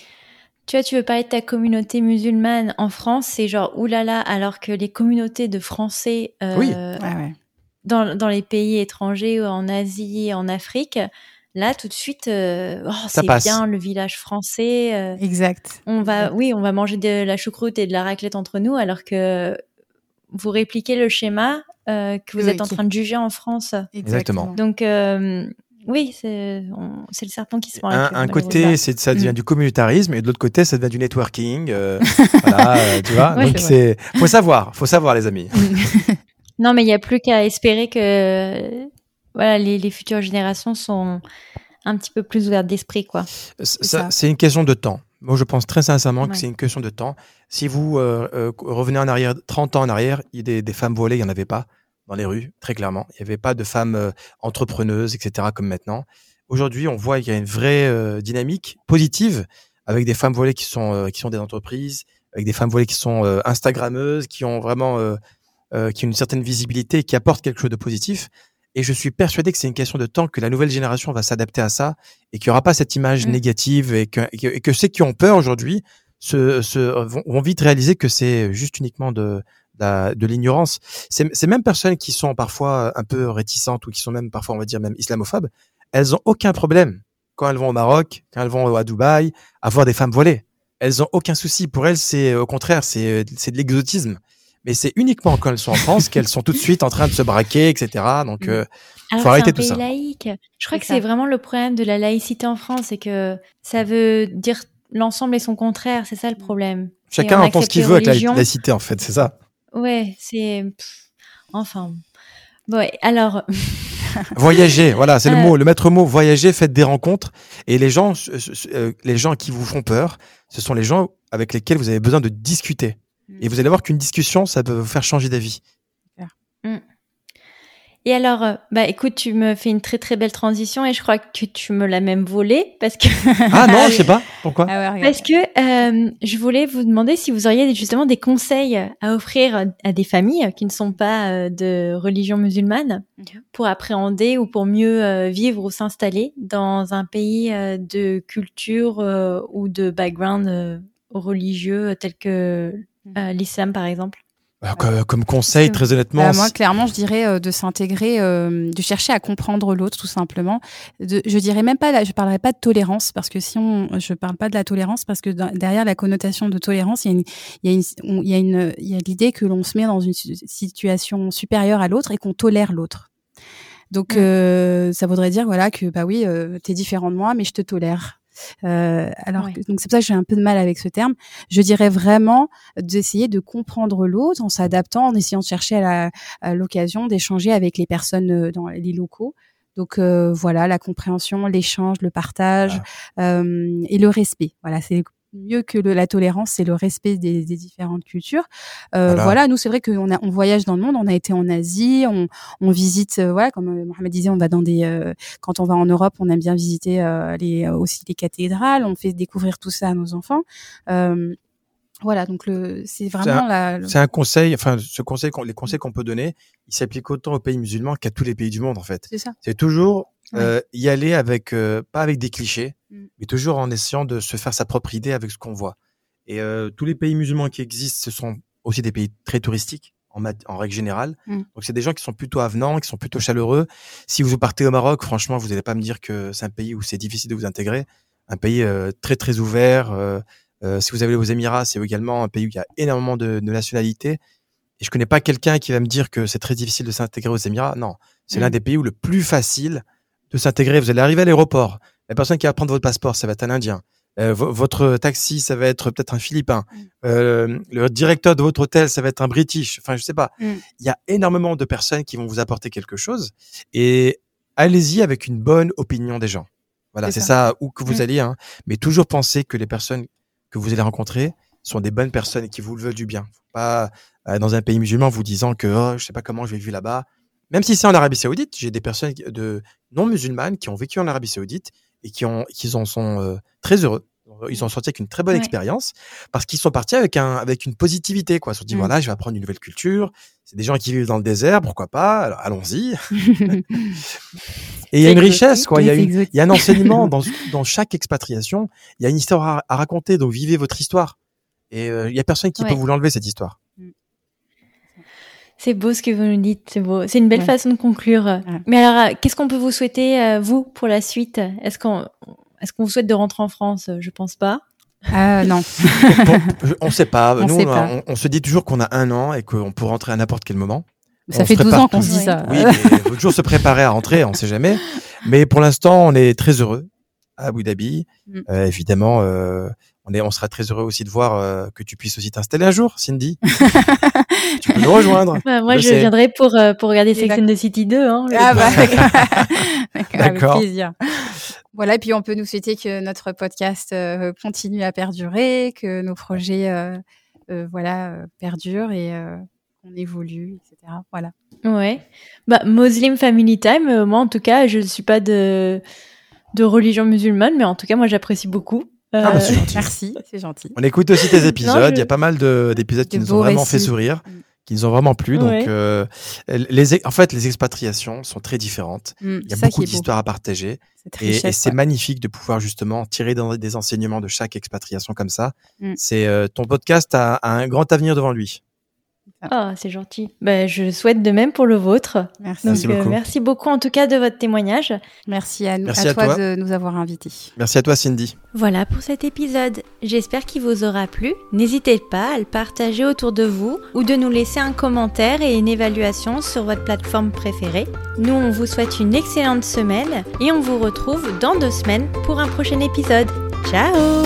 Tu vois, tu veux parler de ta communauté musulmane en France, c'est genre oulala, alors que les communautés de Français dans les pays étrangers, en Asie, en Afrique, là tout de suite, c'est passe. Bien le village français. Exact. On va manger de la choucroute et de la raclette entre nous, alors que vous répliquez le schéma que vous êtes en train de juger en France. Exactement. Donc oui, c'est le serpent qui se prend la queue. Un côté, ça devient du communautarisme, et de l'autre côté, ça devient du networking. Voilà, tu vois. Ouais, donc faut savoir, les amis. Non, mais il n'y a plus qu'à espérer que les futures générations sont un petit peu plus ouvertes d'esprit, quoi. C'est une question de temps. Moi, je pense très sincèrement que c'est une question de temps. Si vous revenez en arrière, 30 ans en arrière, il y a des femmes voilées, il n'y en avait pas. Dans les rues, très clairement. Il n'y avait pas de femmes entrepreneuses, etc., comme maintenant. Aujourd'hui, on voit qu'il y a une vraie dynamique positive avec des femmes voilées qui sont des entreprises, avec des femmes voilées qui sont instagrammeuses, qui ont vraiment qui ont une certaine visibilité, qui apportent quelque chose de positif. Et je suis persuadé que c'est une question de temps, que la nouvelle génération va s'adapter à ça et qu'il n'y aura pas cette image négative, et que ceux qui ont peur aujourd'hui vont vite réaliser que c'est juste uniquement de l'ignorance. Ces mêmes personnes qui sont parfois un peu réticentes, ou qui sont même parfois, on va dire, même islamophobes, elles n'ont aucun problème quand elles vont au Maroc, quand elles vont à Dubaï, à voir des femmes voilées. Elles n'ont aucun souci. Pour elles, c'est au contraire, c'est de l'exotisme. Mais c'est uniquement quand elles sont en France qu'elles sont tout de suite en train de se braquer, etc. Donc, faut arrêter tout ça. Alors, c'est un pays laïque. Je crois que c'est vraiment le problème de la laïcité en France, c'est que ça veut dire l'ensemble et son contraire. C'est ça le problème. Chacun entend ce qu'il veut avec la laïcité, en fait. C'est ça. Ouais, c'est... Enfin... Ouais, alors... Voyager, voilà, c'est le maître mot. Voyager, faites des rencontres. Et les gens qui vous font peur, ce sont les gens avec lesquels vous avez besoin de discuter. Et vous allez voir qu'une discussion, ça peut vous faire changer d'avis. Et alors, écoute, tu me fais une très très belle transition, et je crois que tu me l'as même volée, parce que... Ah non, je sais pas, pourquoi ? Parce que je voulais vous demander si vous auriez justement des conseils à offrir à des familles qui ne sont pas de religion musulmane, pour appréhender ou pour mieux vivre ou s'installer dans un pays de culture ou de background religieux tel que l'islam, par exemple. Comme conseil, très honnêtement... moi, clairement, je dirais de s'intégrer, de chercher à comprendre l'autre, tout simplement. Je dirais même pas... je parlerai pas de tolérance, parce que je parle pas de la tolérance, parce que derrière la connotation de tolérance, il y a l'idée que l'on se met dans une situation supérieure à l'autre et qu'on tolère l'autre. Donc, ça voudrait dire, que, t'es différent de moi, mais je te tolère. Donc c'est pour ça que j'ai un peu de mal avec ce terme. Je dirais vraiment d'essayer de comprendre l'autre en s'adaptant, en essayant de chercher à l'occasion d'échanger avec les personnes dans les locaux. Donc la compréhension, l'échange, le partage et le respect. Voilà, c'est mieux que la tolérance, c'est le respect des différentes cultures. Nous, c'est vrai qu'on voyage dans le monde, on a été en Asie, on visite, comme Mohamed disait, on va dans quand on va en Europe, on aime bien visiter aussi les cathédrales, on fait découvrir tout ça à nos enfants. Donc c'est vraiment c'est un conseil, enfin les conseils qu'on peut donner, ils s'appliquent autant aux pays musulmans qu'à tous les pays du monde, en fait. C'est ça. C'est toujours y aller avec pas avec des clichés, mais toujours en essayant de se faire sa propre idée avec ce qu'on voit. Et tous les pays musulmans qui existent se sont aussi des pays très touristiques en règle générale. Donc, c'est des gens qui sont plutôt avenants, qui sont plutôt chaleureux. Si vous partez au Maroc, franchement, vous n'allez pas me dire que c'est un pays où c'est difficile de vous intégrer. Un pays très, très ouvert. Si vous avez aux Émirats, c'est également un pays où il y a énormément de nationalités. Et je ne connais pas quelqu'un qui va me dire que c'est très difficile de s'intégrer aux Émirats. Non, c'est l'un des pays où le plus facile de s'intégrer. Vous allez arriver à l'aéroport. La personne qui va prendre votre passeport, ça va être un Indien. Votre taxi, ça va être peut-être un Philippin. Le directeur de votre hôtel, ça va être un British. Enfin, je sais pas. Il y a énormément de personnes qui vont vous apporter quelque chose. Et allez-y avec une bonne opinion des gens. Voilà, c'est ça où que vous alliez. Hein. Mais toujours pensez que les personnes que vous allez rencontrer sont des bonnes personnes et qui vous le veulent du bien. Faut pas dans un pays musulman vous disant que je sais pas comment je vais vivre là-bas. Même si c'est en Arabie Saoudite, j'ai des personnes de non musulmanes qui ont vécu en Arabie Saoudite et qui en sont très heureux. Ils en sont sortis avec une très bonne expérience parce qu'ils sont partis avec une positivité, quoi. Ils se sont dit, voilà, je vais apprendre une nouvelle culture. C'est des gens qui vivent dans le désert, pourquoi pas? Alors, allons-y. Et il y a une richesse, quoi. Il y a un enseignement dans chaque expatriation. Il y a une histoire à raconter, donc vivez votre histoire. Et il y a personne qui peut vous l'enlever, cette histoire. C'est beau ce que vous nous dites, c'est beau. C'est une belle façon de conclure. Mais alors, qu'est-ce qu'on peut vous souhaiter, vous, pour la suite? Est-ce qu'on vous souhaite de rentrer en France? Je pense pas. Non. On ne sait pas. Nous, on se dit toujours qu'on a 1 an et qu'on peut rentrer à n'importe quel moment. Ça fait 12 ans qu'on se dit ça. Oui, mais il faut toujours se préparer à rentrer, on ne sait jamais. Mais pour l'instant, on est très heureux à Abu Dhabi. Évidemment, on sera très heureux aussi de voir que tu puisses aussi t'installer un jour, Cindy. Tu peux nous rejoindre. Bah, moi, je viendrai pour regarder Sex and the City 2. Hein, d'accord, avec plaisir. Voilà, et puis on peut nous souhaiter que notre podcast continue à perdurer, que nos projets perdurent et qu'on évolue, etc. Voilà. Ouais. Bah, Muslim Family Time, moi en tout cas, je ne suis pas de religion musulmane, mais en tout cas, moi j'apprécie beaucoup. Ah bah, c'est gentil. Merci, c'est gentil. On écoute aussi tes épisodes, il y a pas mal d'épisodes qui nous ont vraiment fait sourire, qui nous ont vraiment plu. Ouais. Donc, en fait, les expatriations sont très différentes. Il y a beaucoup d'histoires à partager. Et c'est magnifique de pouvoir justement tirer des enseignements de chaque expatriation comme ça. C'est ton podcast a un grand avenir devant lui. Ah, c'est gentil. Ben, je souhaite de même pour le vôtre. Merci. Donc, merci beaucoup en tout cas de votre témoignage. Merci à toi de nous avoir invités. Merci à toi, Cindy. Voilà pour cet épisode. J'espère qu'il vous aura plu. N'hésitez pas à le partager autour de vous ou de nous laisser un commentaire et une évaluation sur votre plateforme préférée. Nous, on vous souhaite une excellente semaine et on vous retrouve dans 2 semaines pour un prochain épisode. Ciao!